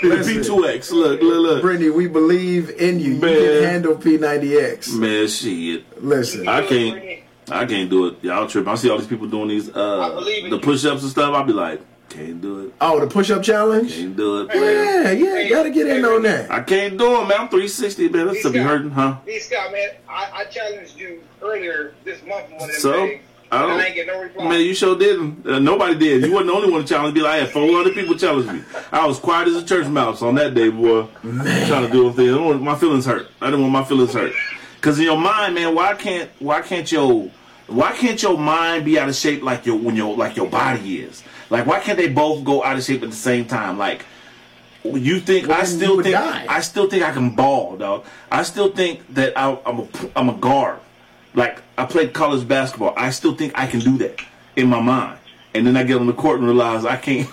P two X, look, look, look. Brittany, we believe in you. Man. You can handle P ninety X. Man, shit. Listen. I can't, I can't do it. Y'all tripping. I see all these people doing these, uh, the push-ups and stuff. I'll be like, can't do it. Oh, the push-up challenge? Can't do it, man. Yeah, yeah, you gotta get in on that. I can't do it, man. I'm three sixty, man. That's to be hurting, huh? D. Scott, man, I, I challenged you earlier this month on that. So, days, I don't. I ain't get no reply. Man, you sure didn't. Uh, nobody did. You wasn't the only one to challenge me. I had four other people challenge me. I was quiet as a church mouse on that day, boy. Man. Trying to do a thing. I don't want my feelings hurt. I didn't want my feelings hurt. Because in your mind, man, why can't, why can't your, why can't your mind be out of shape like your, when your, like your body is? Like, why can't they both go out of shape at the same time? Like, you think well, I still think die. I still think I can ball, dog. I still think that I, I'm a I'm a guard. Like, I played college basketball. I still think I can do that in my mind. And then I get on the court and realize I can't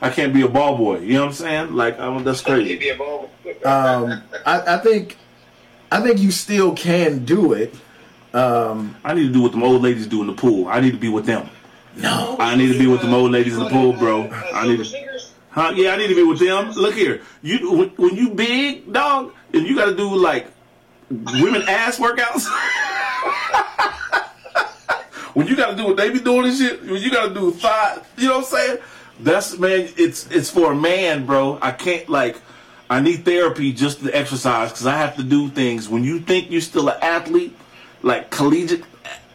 I can't be a ball boy. You know what I'm saying? Like, I don't, that's crazy. Be a ball boy. um, I, I think I think you still can do it. Um, I need to do what them old ladies do in the pool. I need to be with them. No. I need to be with them old ladies in the pool, bro. I need to... Huh? Yeah, I need to be with them. Look here. you When, when you big, dog, and you got to do, like, women ass workouts. When you got to do what they be doing and shit, when you got to do thigh, you know what I'm saying? That's, man, it's it's for a man, bro. I can't, like, I need therapy just to exercise because I have to do things. When you think you're still an athlete, like collegiate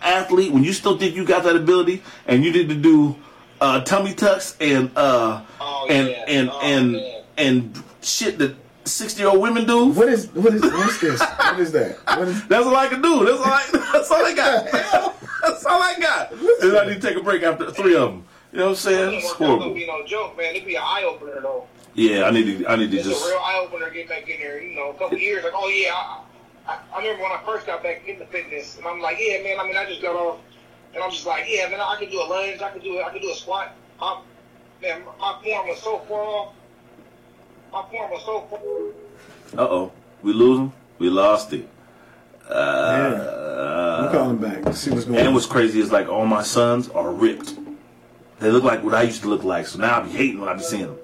athlete, when you still think you got that ability and you need to do uh, tummy tucks and... uh. Oh, and yeah. and oh, and man. and shit that sixty-year-old women do. What is what is what's this? What is that? What is... That's all I can do. That's all I. That's all I got. That's all I got. And I need to take a break after three of them. You know what I'm saying? It's horrible. Be no joke, man. It'd be an eye opener though. Yeah, I need to. I need to it's just. It's a real eye opener. Get back in there. You know, a couple years. Like, oh yeah, I, I, I remember when I first got back into fitness, and I'm like, yeah, man. I mean, I just got off, and I'm just like, yeah, man. I can do a lunge. I can do. I can do a squat. I'm, Man, my form was so far off. My form was so far off. Uh-oh. We lose him? We lost it. Uh, yeah. We'll call him back. Let's see what's going on. And what's crazy is, like, all my sons are ripped. They look like what I used to look like, so now I be hating when I be seeing them.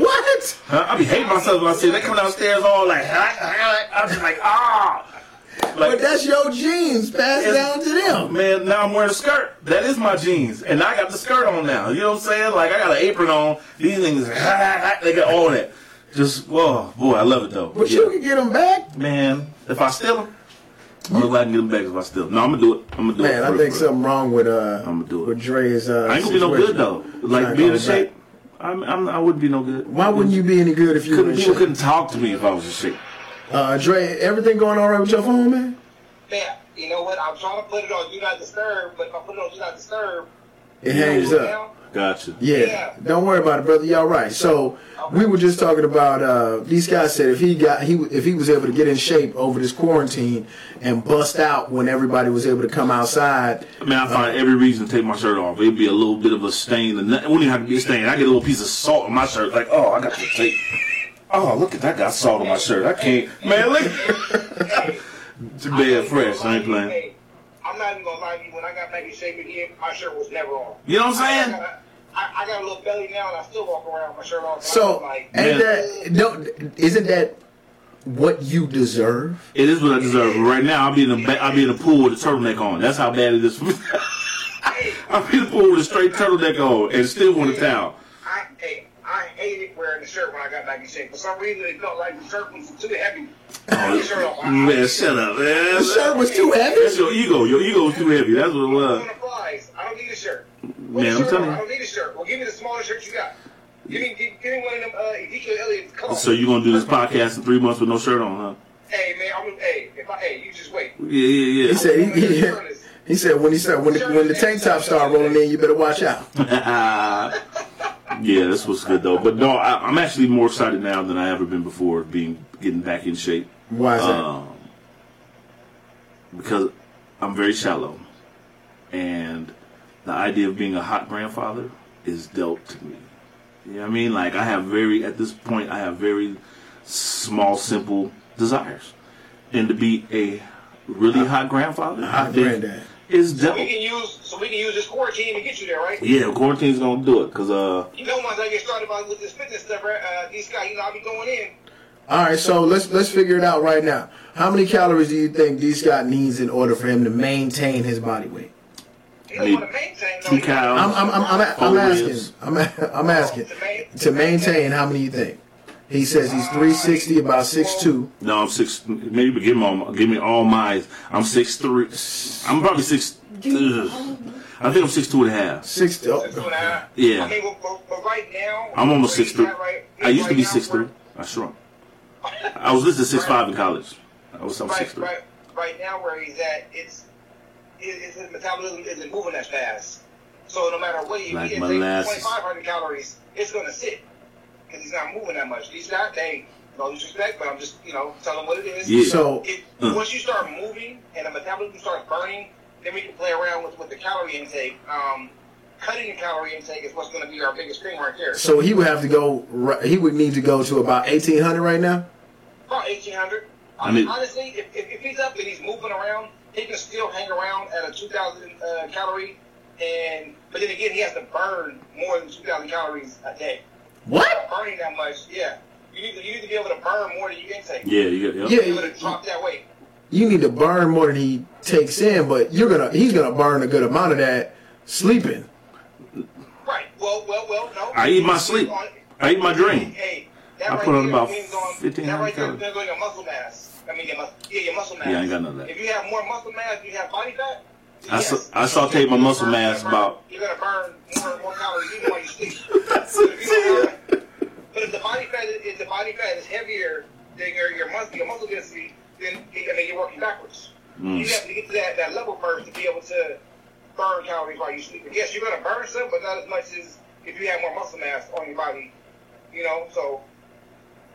What? Huh? I be hating myself when I see them. They come downstairs all like, I'm just like, ah. Like, but that's your jeans passed down to them. Man, now I'm wearing a skirt. That is my jeans. And I got the skirt on now. You know what I'm saying? Like, I got an apron on. These things, they got all that. Just, whoa, boy, I love it, though. But yeah. You can get them back. Man, if I steal them, I'm glad I can get them back if I steal them. No, I'm going to do it. I'm going to do man, it. Man, I think something wrong with uh, I'm gonna do it. with Dre's uh, I ain't going to be no good, though. Like, being in shape, I'm, I'm, I wouldn't be no good. Why wouldn't you be any good if you couldn't, were in shape? People couldn't talk to me if I was in shape. Uh, Dre, everything going all right with your phone, man? Yeah, you know what? I'm trying to put it on Do Not Disturb, but if I put it on Do Not Disturb, it hangs up. Down? Gotcha. Yeah. yeah, don't worry about it, brother. Y'all right. So we were just talking about. Uh, D. Scott said if he got he if he was able to get in shape over this quarantine and bust out when everybody was able to come outside. I mean, I find uh, every reason to take my shirt off. It'd be a little bit of a stain. It wouldn't even have to be a stain. I get a little piece of salt on my shirt. Like, oh, I got to take. Oh, look at that, I got salt on my shirt. I can't. Man, look. It's bad fresh. I ain't playing. I'm not even going to lie to you. When I got back in shape again, my shirt was never on. You know what I'm saying? I got a, I, I got a little belly now, and I still walk around with my shirt off. So, like, ain't that, don't, isn't that what you deserve? It is what I deserve. Right now, I'll be in the, I'll be in the pool with a turtleneck on. That's how bad it is for me. I'll be in the pool with a straight turtleneck on and still want a towel. I, hey. I hated wearing the shirt when I got back in shape. For some reason, it felt like the shirt was too heavy. Oh, the shirt off. Man, shut up, man. The shirt was too heavy? That's your ego. Your ego was too heavy. That's what it was. I don't need a shirt. What man, shirt I'm telling you. I don't need a shirt. Well, give me the smallest shirt you got. Give me, give, give me one of them uh, Ezekiel Elliott's colors. So you're going to do this podcast in three months with no shirt on, huh? Hey, man. I'm, hey, if I, hey, you just wait. Yeah, yeah, yeah. He said, he, he, he, he said when he said when the, when the tank top start rolling in, you better watch out. Yeah, this was good though. But no, I, I'm actually more excited now than I ever been before, being getting back in shape. Why is that? Um, because I'm very shallow, and the idea of being a hot grandfather is dealt to me. You know what I mean? Like I have very, at this point, I have very small, simple desires, and to be a really hot, hot grandfather, a hot granddad, is so we can use so we can use this quarantine to get you there, right? Yeah, quarantine's gonna do it, cause uh. You know, once I get started about with this fitness stuff, uh, these guys, you know, I'll be going in. All right, so let's let's figure it out right now. How many calories do you think D. Scott needs in order for him to maintain his body weight? He don't want to maintain. Two calories. I'm I'm I'm, I'm, I'm asking. I'm I'm asking to maintain. How many you think? He says he's three sixty, about six two. No, I'm six. Maybe give me all, give me all my. I'm six three. I'm probably six. Ugh. I think I'm six two and a half. six two. Oh. six two and a half. Yeah. Okay, well, but right now, I'm almost six three. Right, I used right to be six three. I shrunk. I was listed six five in college. I was I'm right, six three. Right, right now, where he's at, it's, it's his metabolism isn't moving that fast. So no matter what you like get, twenty-five hundred calories, it's going to sit. Because he's not moving that much. He's not, hey, No disrespect, but I'm just, you know, tell them what it is. Yeah. So it, uh. once you start moving and the metabolism starts burning, then we can play around with, with the calorie intake. Um, cutting the calorie intake is what's going to be our biggest thing right there. So he would have to go. He would need to go to about eighteen hundred right now. About eighteen hundred. I mean, honestly, if, if if he's up and he's moving around, he can still hang around at a two thousand uh, calorie. And but then again, he has to burn more than two thousand calories a day. What? Not burning that much? Yeah. You need, to, you need to be able to burn more than you intake. Yeah, you got yeah. to be able to drop that weight. You need to burn more than he takes in, but you're gonna he's gonna burn a good amount of that sleeping. Right. Well, well, well. No. I eat my sleep. On, I eat my dream. Hey, hey, that I right put on about fifteen hundred calories. That right there depends on your muscle mass. I mean, your mus- yeah, your muscle mass. Yeah, I ain't got none of that. If you have more muscle mass, you have body fat. I, yes. sa- I so sauteed my muscle burn, mass burn, about. You're gonna burn more and more calories even while you sleep. That's what I'm But if the body fat is, if the body fat is heavier than your your muscle, your muscle density, then I mean you're working backwards. Mm. You have to get to that, that level first to be able to burn calories while you sleep. Yes, you're gonna burn some, but not as much as if you have more muscle mass on your body. You know, so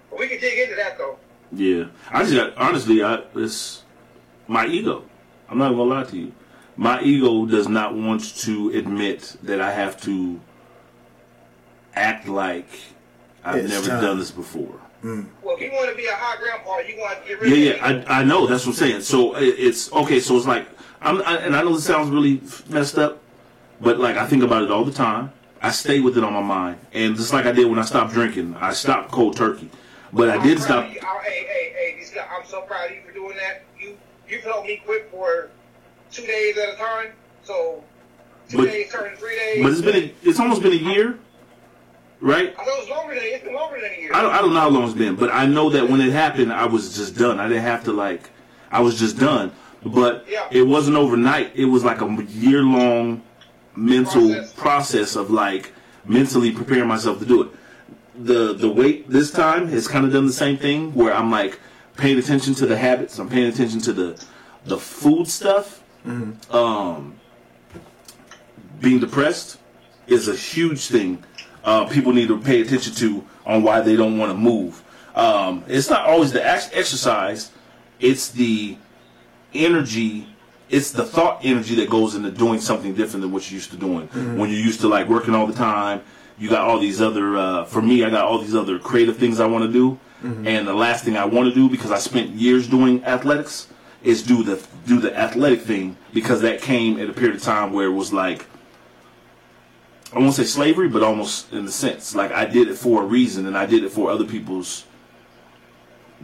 but we can dig into that though. Yeah, I just honestly, I it's my ego. I'm not gonna lie to you. My ego does not want to admit that I have to act like. I've it's never time. done this before. Mm. Well, if you want to be a high grandpa, you want to get rid yeah, of Yeah, yeah, I, I know. That's what I'm saying. So it's, okay, so it's like, I'm, I, and I know this sounds really messed up, but like I think about it all the time. I stay with it on my mind. And just like I did when I stopped drinking, I stopped cold turkey. But I did stop. Hey, hey, hey, I'm so proud of you for doing that. You, you've helped me quit for two days at a time. So two but, days turning three days. But it's been, a, it's almost been a year. Right? I know it's longer than it's been longer than a year. I don't, I don't know how long it's been, but I know that when it happened, I was just done. I didn't have to like, I was just done. But yeah. It wasn't overnight. It was like a year-long mental process. process of like mentally preparing myself to do it. The the weight this time has kind of done the same thing, where I'm like paying attention to the habits. I'm paying attention to the the food stuff. Mm-hmm. Um, being depressed is a huge thing. Uh, people need to pay attention to on why they don't want to move. Um, it's not always the ex- exercise. It's the energy. It's the thought energy that goes into doing something different than what you're used to doing. Mm-hmm. When you're used to like working all the time, you got all these other, uh, for me, I got all these other creative things I want to do. Mm-hmm. And the last thing I want to do, because I spent years doing athletics, is do the, do the athletic thing, because that came at a period of time where it was like, I won't say slavery, but almost in the sense. Like, I did it for a reason, and I did it for other people's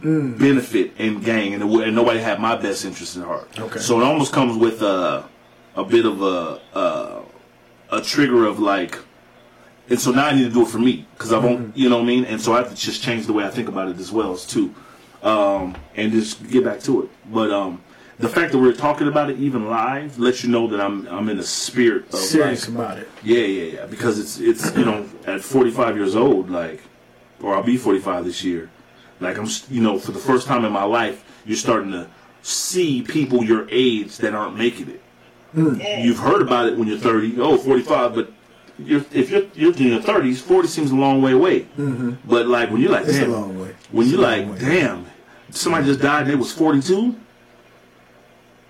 mm. benefit and gain, and, it, and nobody had my best interest in heart. Okay. So it almost comes with a, a bit of a, a a trigger of, like, and so now I need to do it for me, because I won't, mm-hmm. you know what I mean? And so I have to just change the way I think about it as well, too, um, and just get back to it. But, um... the fact that we're talking about it even live lets you know that I'm I'm in the spirit of serious like, about it. Yeah, yeah, yeah. Because it's it's you know at forty-five years old, like, or I'll be forty-five this year. Like I'm you know for the first time in my life, you're starting to see people your age that aren't making it. Mm. You've heard about it when you're thirty. Oh, forty-five, but you're, if you're you're in your thirties, forty seems a long way away. Mm-hmm. But like when you're like, it's damn, a long way. When you're like, way. damn, somebody just died and they was forty-two.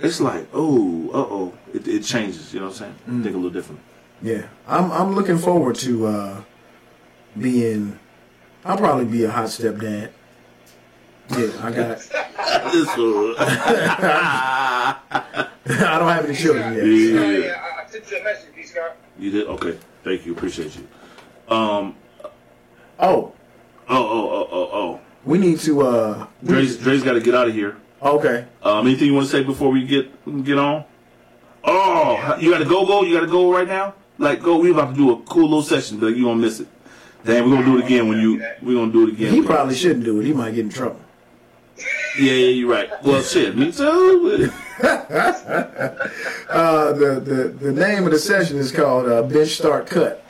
It's like, oh, uh-oh, it, it changes, you know what I'm saying? Mm. Think a little differently. Yeah, I'm I'm looking forward to uh, being, I'll probably be a hot stepdad. Yeah, I got this one. I don't have any children yet. Yeah, yeah, yeah. I sent you a message, D. Scott. You did? Okay, thank you, appreciate you. Um. Oh. Oh, oh, oh, oh, oh. We need to... Uh, Dre's, Dre's got to get out of here. Okay. Um, anything you want to say before we get get on? Oh, you got to go, go? You got to go right now? Like, go, we about to do a cool little session, but you're going to miss it. Damn, we're going to do it again when you, we're going to do it again. He probably you. shouldn't do it. He might get in trouble. Yeah, yeah, you're right. Well, shit, me too. uh, the, the, the name of the session is called uh, Bench Start Cut.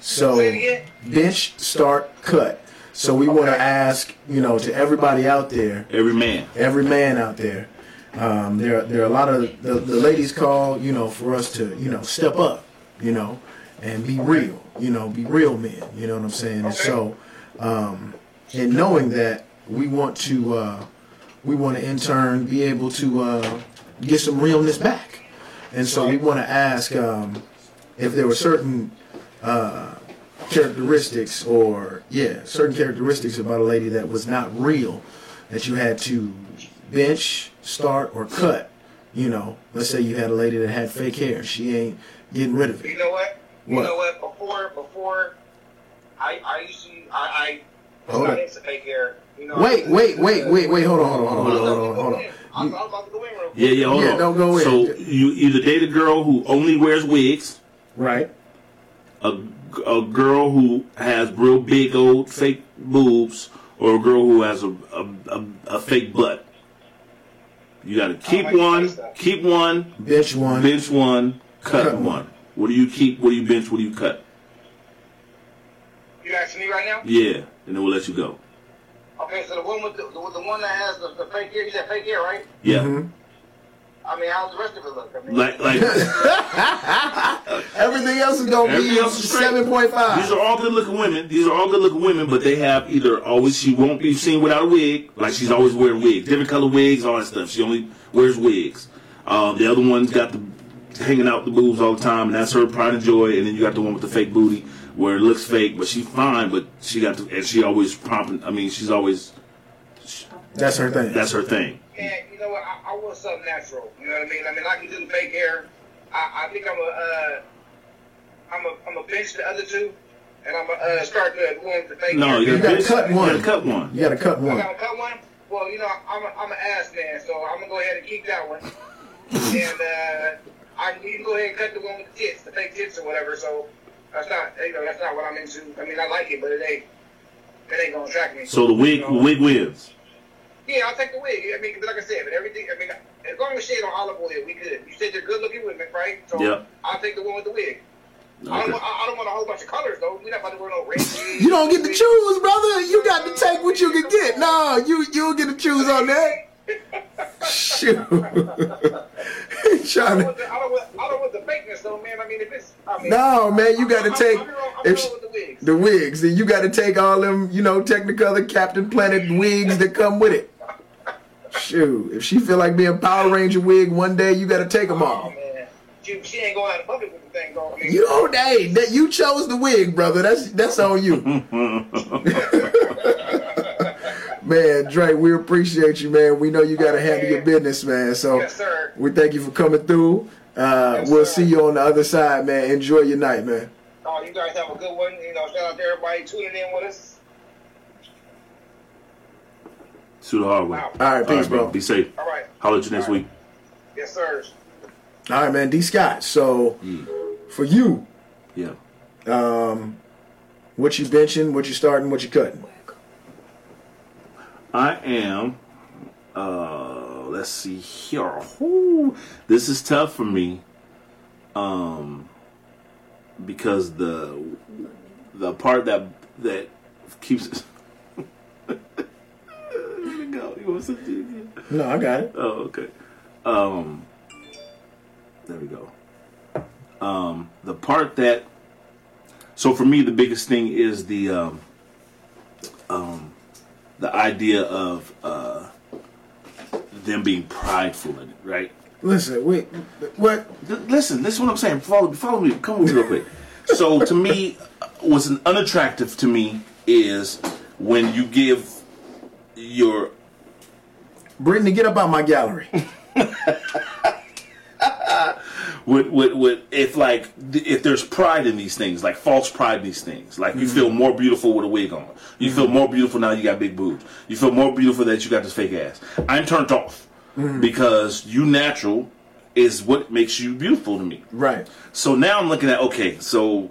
So, Bench Start Cut. So we okay. want to ask, you know, to everybody out there. Every man. Every man out there. Um, there, there are a lot of the, the ladies call, you know, for us to, you know, step up, you know, and be real, you know, be real men. You know what I'm saying? Okay. And so, um, and knowing that We want to uh, we want to in turn be able to uh, get some realness back, and so we want to ask um, if there were certain uh, characteristics or yeah certain characteristics about a lady that was not real that you had to bench, start, or cut. You know, let's say you had a lady that had fake hair. She ain't getting rid of it. You know what? You what? know what? Before, before, I, I used to, I, I, hold I used to fake hair. You know, wait, wait, wait, wait, wait, hold on, hold on, hold on, hold on, hold on. I was about to go in real quick. Yeah, yeah, hold yeah, on. Don't go in. So you either date a girl who only wears wigs, right? A a girl who has real big old fake boobs, or a girl who has a a, a, a fake butt. You gotta keep like one, keep one, bench one, bench one, cut, cut one. one. What do you keep? What do you bench? What do you cut? You asking me right now? Yeah, and then we'll let you go. Okay, so the one with the, the, the one that has the, the fake hair, you said fake hair, right? Yeah. Mm-hmm. I mean, how's the rest of it look? I mean, like, like everything else is gonna be seven point five. These are all good looking women. These are all good looking women, but they have either always she won't be seen without a wig, like she's always wearing wigs, different color wigs, all that stuff. She only wears wigs. Um, the other one's got the hanging out the boobs all the time, and that's her pride and joy. And then you got the one with the fake booty, where it looks fake, but she's fine, but she got to, and she always prompting. I mean, she's always. She, that's her thing. That's her thing. Man, you know what? I, I want something natural. You know what I mean? I mean, I can do fake hair. I, I think I'm a, uh, I'm a, I'm a bench the other two, and I'm a uh, start the one with the fake. No, hair. You, you gotta cut one. You gotta cut one. You gotta cut one. I gotta cut one. Well, you know, I'm, a, I'm an ass man, so I'm gonna go ahead and keep that one. and uh, I can go ahead and cut the one with the tits, the fake tits or whatever. So that's not, you know, that's not what I'm into. I mean, I like it, but it ain't, it ain't gonna attract me. So the wig, you know? Wig wins. Yeah, I'll take the wig. I mean, like I said, but everything, I mean, as long as she ain't on olive oil, we good. You said they're good looking women, right? So yeah. I'll take the one with the wig. Okay. I don't want, I don't want a whole bunch of colors, though. We're not about to wear no red. You don't get to choose, brother. You got to take what you can get. No, you, you'll get to choose on that. Shoot. I, don't want the, I, don't want, I don't want the fakeness, though, man. I mean, if it's. I mean, no, man, you got to take. I'm, I'm, I'm if she, with the wigs. The wigs. Then you got to take all them, you know, Technicolor, Captain Planet wigs that come with it. Shoot, if she feel like being Power Ranger wig one day, you gotta take them all. Oh, man. She, she ain't going out of public with the thing going. You don't, hey, that you chose the wig, brother. That's that's on you. Man, Dre, we appreciate you, man. We know you gotta handle your business, man. So yes, sir. We thank you for coming through. Uh, yes, we'll sir. see you on the other side, man. Enjoy your night, man. Oh, you guys have a good one. You know, shout out to everybody tuning in with us. To the hardware. Wow. All right, peace, bro. Be safe. All right. Holler at you next week. Yes, sir. All right, man. D. Scott. So, mm. for you, yeah. Um, what you benching? What you starting? What you cutting? I am. Uh, let's see here. Ooh, this is tough for me. Um, because the the part that that keeps. No, I got it. Oh, okay. Um, there we go. Um, the part that, so for me, the biggest thing is the, um, um, the idea of uh, them being prideful in it, right? Listen, wait, what? Listen, this is what I'm saying. Follow, follow me. Come with me real quick. So to me, what's unattractive to me is when you give your Brittany, get up out my gallery. with, with, with, if like, if there's pride in these things, like false pride in these things, like mm-hmm. you feel more beautiful with a wig on. You mm-hmm. feel more beautiful now you got big boobs. You feel more beautiful that you got this fake ass. I'm turned off mm-hmm. because you natural is what makes you beautiful to me. Right. So now I'm looking at, okay, so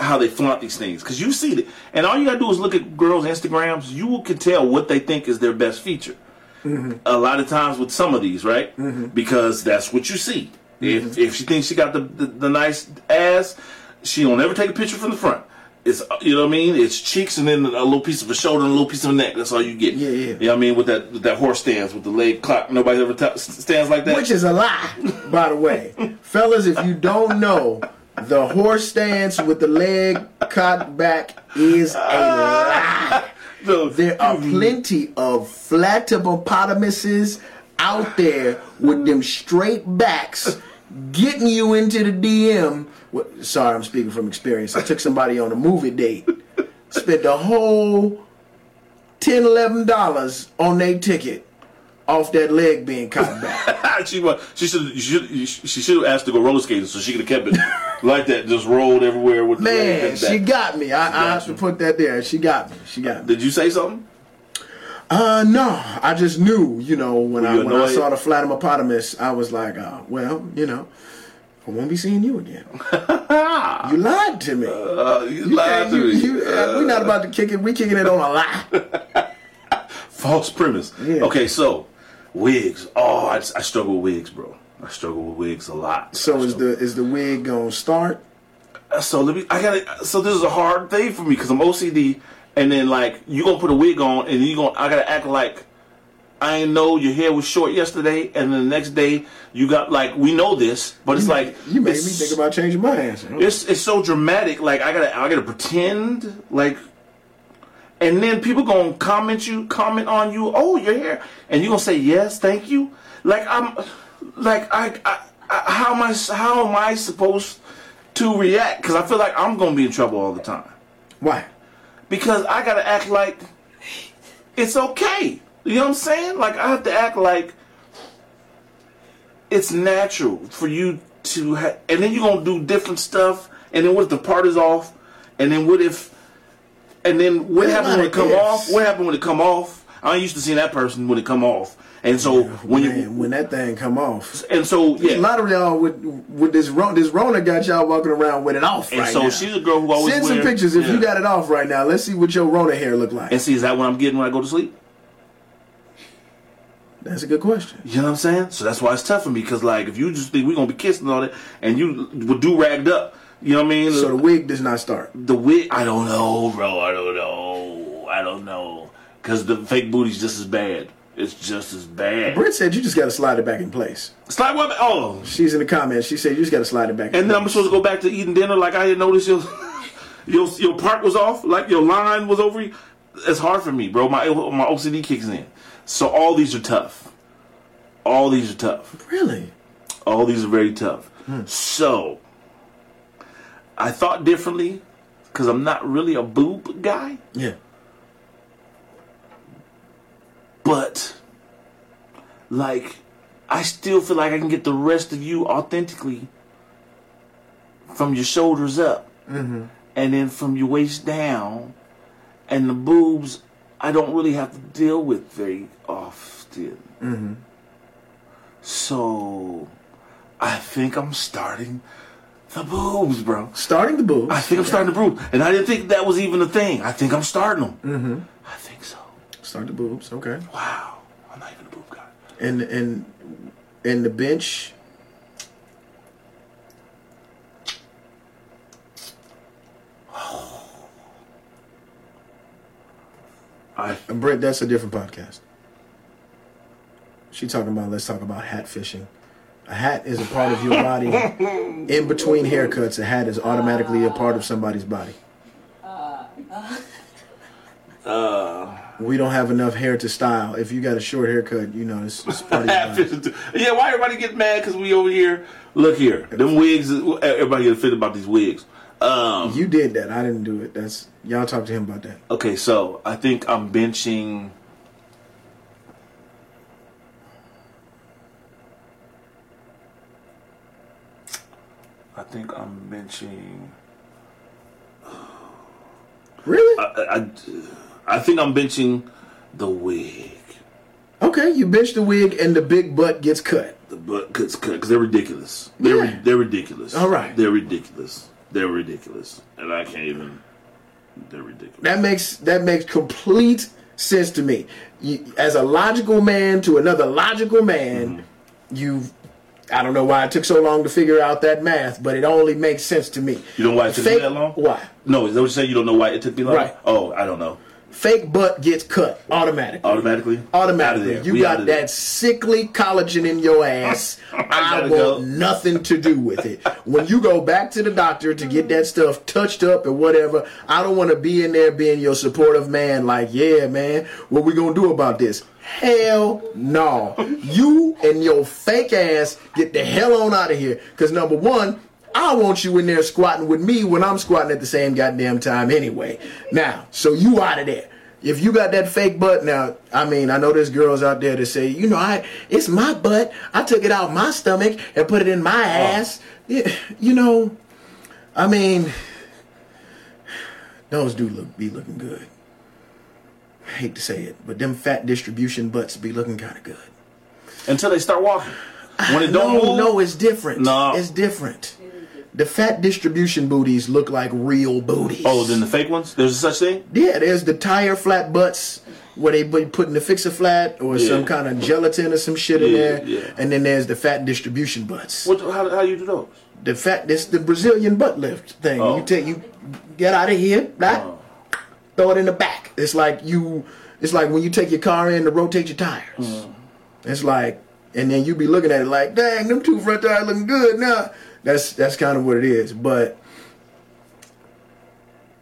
how they flaunt these things. Because you see it. And all you got to do is look at girls' Instagrams. You can tell what they think is their best feature. Mm-hmm. A lot of times with some of these, right? Mm-hmm. Because that's what you see. Mm-hmm. If if she thinks she got the, the, the nice ass, she don't ever take a picture from the front. It's, you know what I mean? It's cheeks and then a little piece of a shoulder and a little piece of a neck. That's all you get. Yeah, yeah. You know what I mean? With that with that horse stance, with the leg clock. Nobody ever t- stands like that. Which is a lie, by the way. Fellas, if you don't know, the horse stance with the leg cocked back is a lie. There are plenty of flattipopotamuses out there with them straight backs getting you into the D M. Sorry, I'm speaking from experience. I took somebody on a movie date, spent the whole ten dollars, eleven dollars on their ticket off that leg being cocked back. she was, she should she, she should have asked to go roller skating so she could have kept it like that, just rolled everywhere with the man, leg. Man, she got me. I, got I have you. to put that there. She got me. She got me. Did you say something? Uh, no. I just knew, you know, when, I, you when I saw the flattipopotamus, I was like, uh, well, you know, I won't be seeing you again. You lied to me. Uh, you, you lied to you, me. You, uh, we're not about to kick it. We're kicking it on a lie. False premise. Yeah. Okay, so wigs. Oh, I, I struggle with wigs, bro. I struggle with wigs a lot. So is the is the wig gonna start? So let me. I gotta. So this is a hard thing for me because I'm O C D, and then like you gonna put a wig on, and you gonna I gotta act like I ain't know your hair was short yesterday, and then the next day you got like we know this, but it's you like made, you made me think about changing my answer. It's it's so dramatic. Like I gotta I gotta pretend like. And then people gonna comment you, comment on you. Oh, your hair, and you gonna say yes, thank you. Like I'm, like I, I, I how am I, how am I supposed to react? Because I feel like I'm gonna be in trouble all the time. Why? Because I gotta act like it's okay. You know what I'm saying? Like I have to act like it's natural for you to. Ha- and then you gonna do different stuff. And then what if the part is off? And then what if? And then what happened when it come off? What happened when it come off? I used to seeing that person when it come off. And so yeah, when man, you when that thing come off, and so yeah, a lot of y'all with with this Rona, this Rona got y'all walking around with it off. And right so now. She's a girl who always send wear, some pictures if yeah. you got it off right now. Let's see what your Rona hair look like. And see, is that what I'm getting when I go to sleep? That's a good question. You know what I'm saying? So that's why it's tough for me because like if you just think we're gonna be kissing all that, and you would do ragged up. You know what I mean? So the wig does not start. The wig, I don't know, bro. I don't know. I don't know. Because the fake booty's just as bad. It's just as bad. Britt said you just got to slide it back in place. Slide what? Oh. She's in the comments. She said you just got to slide it back and in place. And then I'm supposed to go back to eating dinner like I didn't notice your, your, your part was off, like your line was over you. It's hard for me, bro. My, my O C D kicks in. So all these are tough. All these are tough. Really? All these are very tough. Hmm. So I thought differently because I'm not really a boob guy. Yeah. But, like, I still feel like I can get the rest of you authentically from your shoulders up. Mm-hmm. And then from your waist down. And the boobs, I don't really have to deal with very often. Mm-hmm. So, I think I'm starting the boobs, bro. Starting the boobs. I think I'm yeah. starting the boobs. And I didn't think that was even a thing. I think I'm starting them. Mm-hmm. I think so. Start the boobs. Okay. Wow. I'm not even a boob guy. And and and the bench. Oh. I Britt, that's a different podcast. She talking about let's talk about hat fishing. A hat is a part of your body. In between haircuts, a hat is automatically a part of somebody's body. Uh, uh, uh, we don't have enough hair to style. If you got a short haircut, you know, it's, it's part of your body. Yeah, why everybody get mad because we over here? Look here. Them wigs, everybody get fit about these wigs. Um, you did that. I didn't do it. That's y'all talk to him about that. Okay, so I think I'm benching I think I'm benching. Really? I, I, I think I'm benching the wig. Okay, you bench the wig and the big butt gets cut. The butt gets cut because they're ridiculous. They're yeah. they're ridiculous. All right. They're ridiculous. They're ridiculous, and I can't even. They're ridiculous. That makes that makes complete sense to me. You, as a logical man to another logical man, mm-hmm. you've. I don't know why it took so long to figure out that math, but it only makes sense to me. You know why it took Fake, me that long? Why? No, is that what you say? You don't know why it took me long? Right. Oh, I don't know. Fake butt gets cut automatically. Automatically? Automatically. You we got that sickly collagen in your ass. I, I want nothing to do with it. When you go back to the doctor to get that stuff touched up and whatever, I don't want to be in there being your supportive man like, yeah, man, what we going to do about this? Hell no. You and your fake ass get the hell on out of here. Because number one, I want you in there squatting with me when I'm squatting at the same goddamn time anyway. Now, so you out of there. If you got that fake butt, now, I mean, I know there's girls out there that say, you know, I it's my butt. I took it out of my stomach and put it in my ass. Oh. It, you know, I mean, those do look be looking good. I hate to say it, but them fat distribution butts be looking kind of good. Until they start walking. When it don't no, move? No, it's different. No. It's different. The fat distribution booties look like real booties. Oh, then the fake ones? There's such thing? Yeah, there's the tire flat butts where they be putting the fix-a-flat or yeah. some kind of gelatin or some shit yeah, in there. Yeah. And then there's the fat distribution butts. What? How, how do you do those? The fat, it's the Brazilian butt lift thing. Oh. You take, you get out of here, right? Oh. Throw it in the back. It's like you, it's like when you take your car in to rotate your tires. Mm. It's like, and then you be looking at it like, dang, them two front tires looking good now. That's that's kind of what it is. But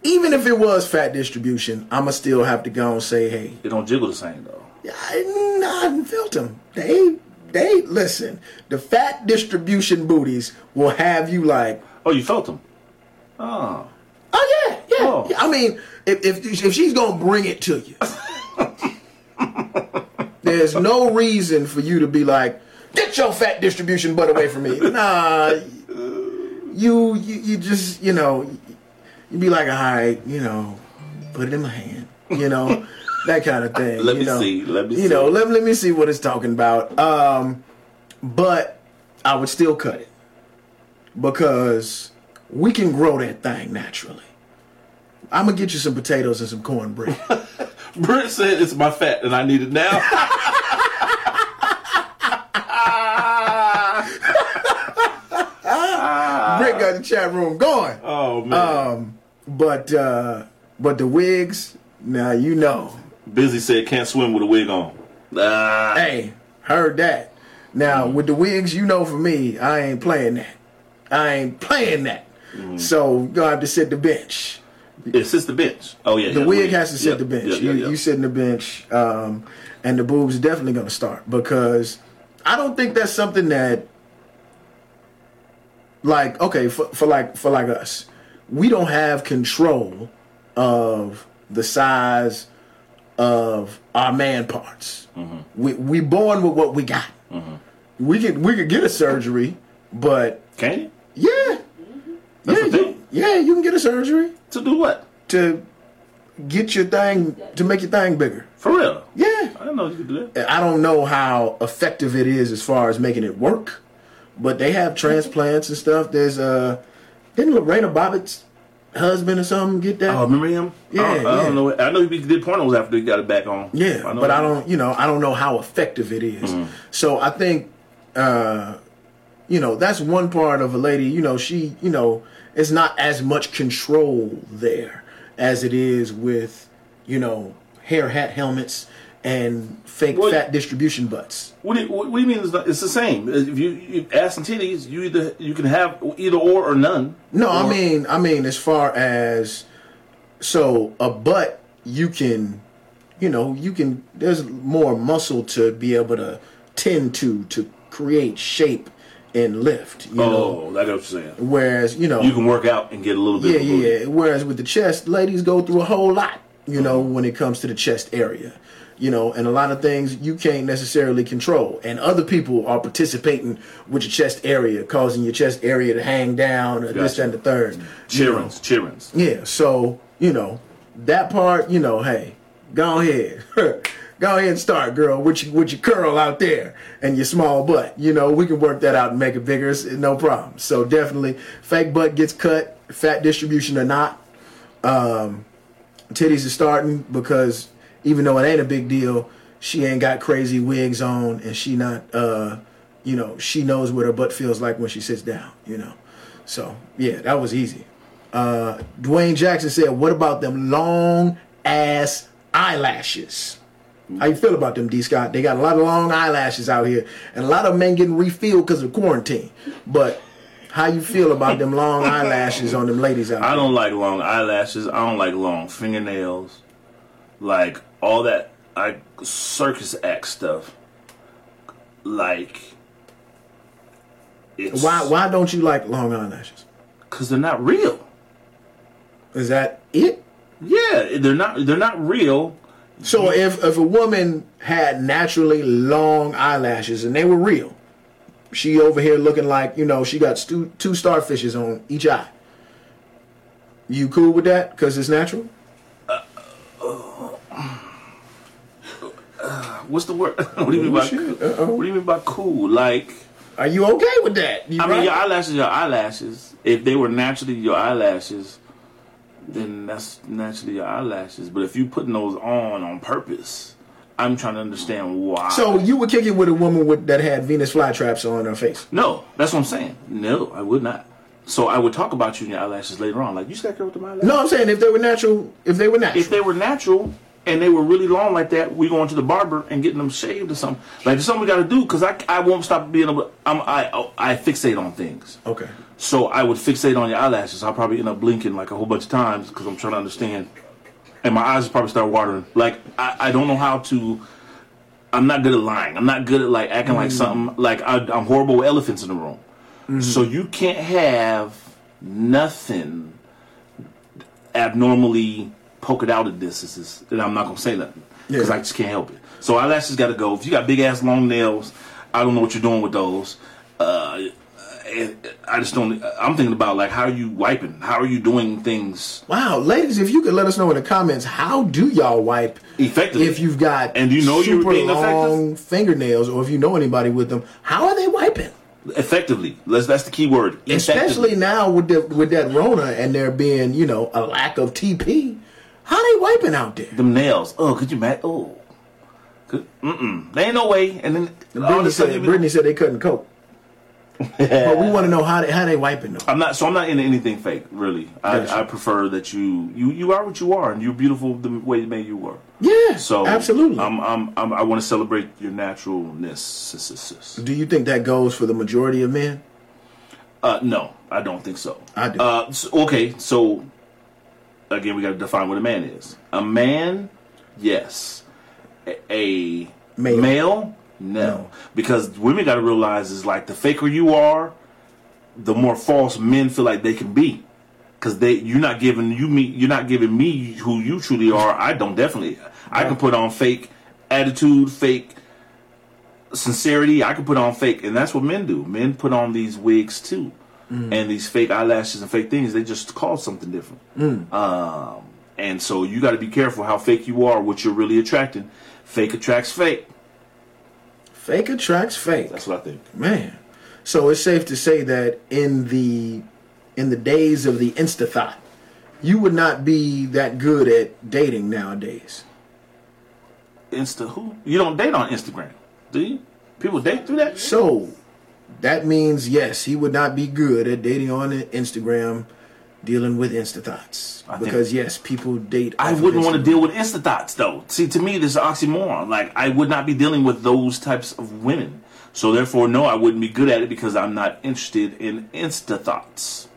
even if it was fat distribution, I'ma still have to go and say, hey. They don't jiggle the same though. I, I felt them. They they listen. The fat distribution booties will have you like. Oh, you felt them. Oh. Oh yeah, yeah. Oh. I mean, if, if if she's gonna bring it to you, there's no reason for you to be like, get your fat distribution butt away from me. Nah. You, you you just, you know, you be like, all right, you know, put it in my hand, you know, that kind of thing. Let you me know. see. Let me you see. You know, let, let me see what it's talking about. Um, but I would still cut it because we can grow that thing naturally. I'm going to get you some potatoes and some cornbread. Brent said it's my fat and I need it now. Rick got the chat room going. Oh man! Um, but uh, but the wigs, now you know. Busy said can't swim with a wig on. Ah. Hey, heard that. Now mm. with the wigs, you know, for me, I ain't playing that. I ain't playing that. Mm. So you're gonna have to sit the bench. It sits the bench. Oh yeah. The yeah, wig, wig has to sit yep. the bench. Yep, yep, you yep. you sit in the bench, um, and the boobs definitely gonna start because I don't think that's something that. Like, okay, for, for like for like us, we don't have control of the size of our man parts. Mm-hmm. We we born with what we got. Mm-hmm. We could we could get a surgery, but can you? Yeah, mm-hmm. That's yeah, the thing. You, yeah. You can get a surgery to do what? To get your thing to make your thing bigger. For real? Yeah. I don't know if you could do that. I don't know how effective it is as far as making it work. But they have transplants and stuff. There's uh, didn't Lorena Bobbitt's husband or something get that? Oh, remember him? Yeah, I don't, I yeah. don't know. I know he did pornos after he got it back on. Yeah, I but I don't. You know, I don't know how effective it is. Mm-hmm. So I think, uh, you know, that's one part of a lady. You know, she, you know, it's not as much control there as it is with, you know, hair, hat, helmets. And fake what, fat distribution butts. What do you, what do you mean? It's, not, it's the same. If you, you ass and titties, you either you can have either or or none. No, or, I mean, I mean, as far as so a butt, you can, you know, you can. There's more muscle to be able to tend to to create shape and lift. You oh, know? That's what I'm saying. Whereas you know, you can work out and get a little bit. Yeah, of yeah, yeah. Whereas with the chest, ladies go through a whole lot. You mm-hmm. know, when it comes to the chest area. You know, and a lot of things you can't necessarily control. And other people are participating with your chest area, causing your chest area to hang down, or gotcha. This and the third. Cheerings, cheerings. Yeah, so, you know, that part, you know, hey, go ahead. Go ahead and start, girl, with your, with your curl out there and your small butt. You know, we can work that out and make it bigger. It's no problem. So definitely, fake butt gets cut, fat distribution or not. Um, titties are starting because... Even though it ain't a big deal, she ain't got crazy wigs on, and she not, uh, you know, she knows what her butt feels like when she sits down, you know. So, yeah, that was easy. Uh, Dwayne Jackson said, what about them long-ass eyelashes. How you feel about them, D. Scott? They got a lot of long eyelashes out here, and a lot of men getting refilled because of quarantine. But how you feel about them long eyelashes on them ladies out I here? I don't like long eyelashes. I don't like long fingernails. Like, all that like circus act stuff. Like, it's... Why, why don't you like long eyelashes? Because they're not real. Is that it? Yeah, they're not, they're not real. So if, if a woman had naturally long eyelashes and they were real, she over here looking like, you know, she got stu- two starfishes on each eye. You cool with that? Because it's natural? Uh, uh, uh, what's the word? What do you mean by cool? What do you mean by cool? Like... Are you okay with that? You I right? mean, your eyelashes are eyelashes. If they were naturally your eyelashes... then that's naturally your eyelashes. But if you putting those on on purpose, I'm trying to understand why. So you would kick it with a woman with, that had Venus flytraps on her face? No, that's what I'm saying. No, I would not. So I would talk about you and your eyelashes later on. Like, you scared with my eyelashes? No, I'm saying if they were natural, if they were natural. If they were natural and they were really long like that, we going to the barber and getting them shaved or something. Like, there's something we got to do because I, I won't stop being able to, I'm, I, I fixate on things. Okay. So I would fixate on your eyelashes. I'll probably end up blinking like a whole bunch of times because I'm trying to understand. And my eyes probably start watering. Like, I, I don't know how to, I'm not good at lying. I'm not good at, like, acting mm-hmm. like something. Like, I, I'm horrible with elephants in the room. Mm-hmm. So you can't have nothing abnormally poke it out at distances. And I'm not going to say nothing because yeah. I just can't help it. So eyelashes got to go. If you got big-ass long nails, I don't know what you're doing with those. Uh... I just don't. I'm thinking about like how are you wiping? How are you doing things? Wow, ladies, if you could let us know in the comments, how do y'all wipe effectively? If you've got and you know super you're long effective? fingernails, or if you know anybody with them, how are they wiping? Effectively, that's that's the key word. Especially now with the with that Rona and there being you know a lack of T P, how are they wiping out there? Them nails. Oh, could you imagine? Oh, could, mm-mm. There ain't no way. And then and Brittany, said, even, Brittany said they couldn't cope. But we want to know how they, how they wiping them. I'm not, so I'm not into anything fake, really. I, gotcha. I prefer that you, you you are what you are, and you're beautiful the way you made you were. Yeah, so absolutely. I'm, I'm, I'm, I want to celebrate your naturalness. Do you think that goes for the majority of men? Uh, no, I don't think so. I do. Uh, so, okay, so again, we got to define what a man is. A man, yes. A, a male. male No. no, because women got to realize is like the faker you are, the more false men feel like they can be, because they you're not giving you me you're not giving me who you truly are. I don't definitely right. I can put on fake attitude, fake sincerity. I can put on fake, and that's what men do. Men put on these wigs too, mm. and these fake eyelashes and fake things. They just call something different. Mm. Um, and so you got to be careful how fake you are, what you're really attracting. Fake attracts fake. Fake attracts fake. That's what I think. Man. So it's safe to say that in the in the days of the Insta-thot, you would not be that good at dating nowadays. Insta who? You don't date on Instagram, do you? People date through that? So that means, yes, he would not be good at dating on Instagram, dealing with Insta-thots. I because, yes, people date... I wouldn't want to deal with Insta-thots, though. See, to me, this is an oxymoron. Like, I would not be dealing with those types of women. So, therefore, no, I wouldn't be good at it because I'm not interested in Insta-thots.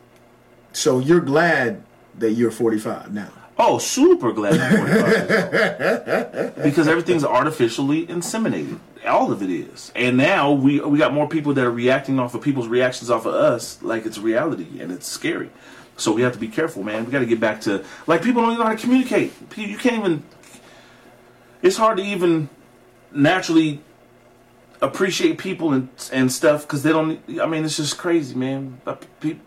So, you're glad that you're forty-five now? Oh, super glad I'm forty-five. Because everything's artificially inseminated. All of it is. And now, we we got more people that are reacting off of people's reactions off of us like it's reality and it's scary. So we have to be careful, man. We got to get back to... Like, people don't even know how to communicate. You can't even... It's hard to even naturally appreciate people and and stuff because they don't... I mean, it's just crazy, man. People,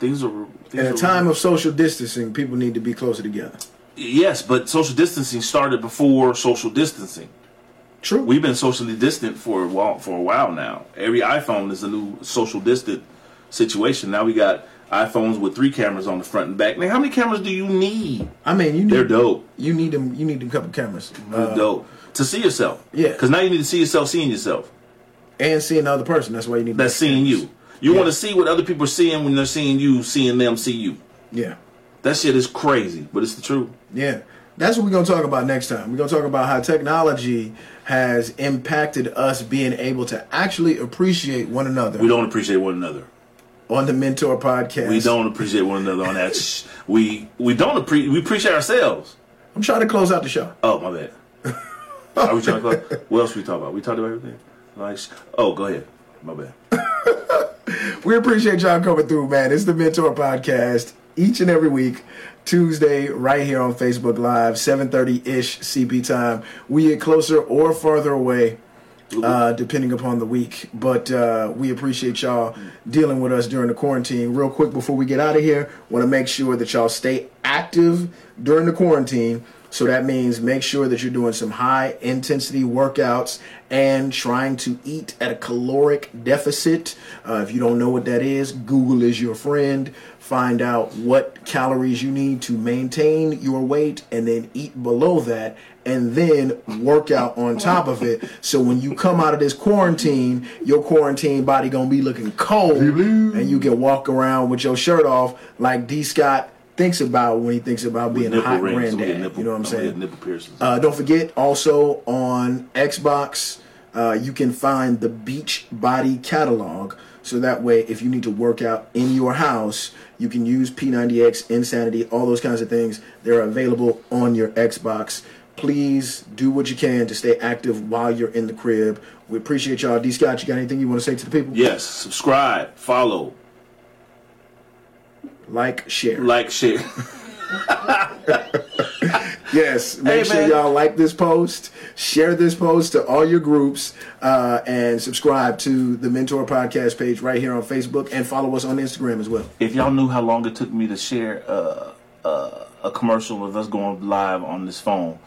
things are... Things At a time are, of social distancing, people need to be closer together. Yes, but social distancing started before social distancing. True. We've been socially distant for a while, for a while now. Every iPhone is a new social distant situation. Now we got... iPhones with three cameras on the front and back. Man, how many cameras do you need? I mean, you need... They're dope. You need them. You need them couple cameras. They're uh, dope to see yourself. Yeah, because now you need to see yourself seeing yourself and seeing the other person. That's why you need. That's seeing cameras. you. You yeah. want to see what other people are seeing when they're seeing you, seeing them see you. Yeah, that shit is crazy, but it's the truth. Yeah, that's what we're going to talk about next time. We're going to talk about how technology has impacted us being able to actually appreciate one another. We don't appreciate one another. On the MenTour Podcast. We don't appreciate one another on that. sh- we we don't appreciate, we appreciate ourselves. I'm trying to close out the show. Oh, my bad. Are we trying to close? What else we talk about? We talked about everything. Like, oh, go ahead. My bad. We appreciate y'all coming through, man. It's the MenTour Podcast each and every week, Tuesday, right here on Facebook Live, seven thirty-ish C P time. We get closer or farther away, uh, depending upon the week. But uh, we appreciate y'all dealing with us during the quarantine. Real quick, before we get out of here, want to make sure that y'all stay active during the quarantine. So that means make sure that you're doing some high intensity workouts and trying to eat at a caloric deficit. Uh, if you don't know what that is, Google is your friend. Find out what calories you need to maintain your weight and then eat below that and then work out on top of it. So when you come out of this quarantine, your quarantine body going to be looking cold and you can walk around with your shirt off like D. Scott thinks about when he thinks about being a hot rings, granddad. Nipple, you know what I'm saying? Nipple uh, don't forget, also on Xbox, uh, you can find the Beachbody catalog. So that way, if you need to work out in your house, you can use P ninety X, Insanity, all those kinds of things. They're available on your Xbox. Please do what you can to stay active while you're in the crib. We appreciate y'all. D. Scott, you got anything you want to say to the people? Yes. Subscribe. Follow. Like, share. Like, share. Yes. Make hey, sure y'all like this post. Share this post to all your groups. Uh, and subscribe to the MenTour Podcast page right here on Facebook. And follow us on Instagram as well. If y'all knew how long it took me to share uh, uh, a commercial of us going live on this phone.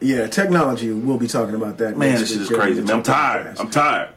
Yeah, technology, we'll be talking about that. Man, this shit is crazy. Man, I'm tired. I'm tired.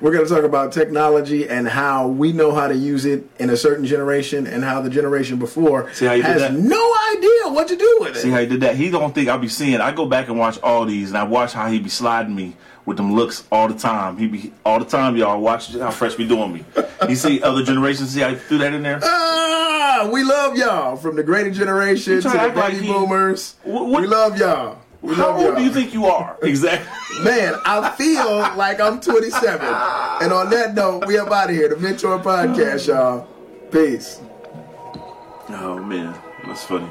We're going to talk about technology and how we know how to use it in a certain generation and how the generation before has no idea what to do with it. See how he did that? He don't think I'll be seeing. I go back and watch all these, and I watch how he be sliding me with them looks all the time. He be all the time, y'all. Watch how Fresh be doing me. You see other generations, see how he threw that in there? Ah, we love y'all. From the greater generation to the baby like he, boomers. What, what, we love y'all. We How old do you think you are? Exactly. Man, I feel like I'm twenty-seven. And on that note, we up out of here. The MenTour Podcast, y'all. Peace. Oh, man. That's funny.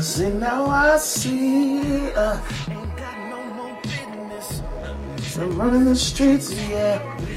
See, now I see uh, ain't got no more business. So running the streets, yeah.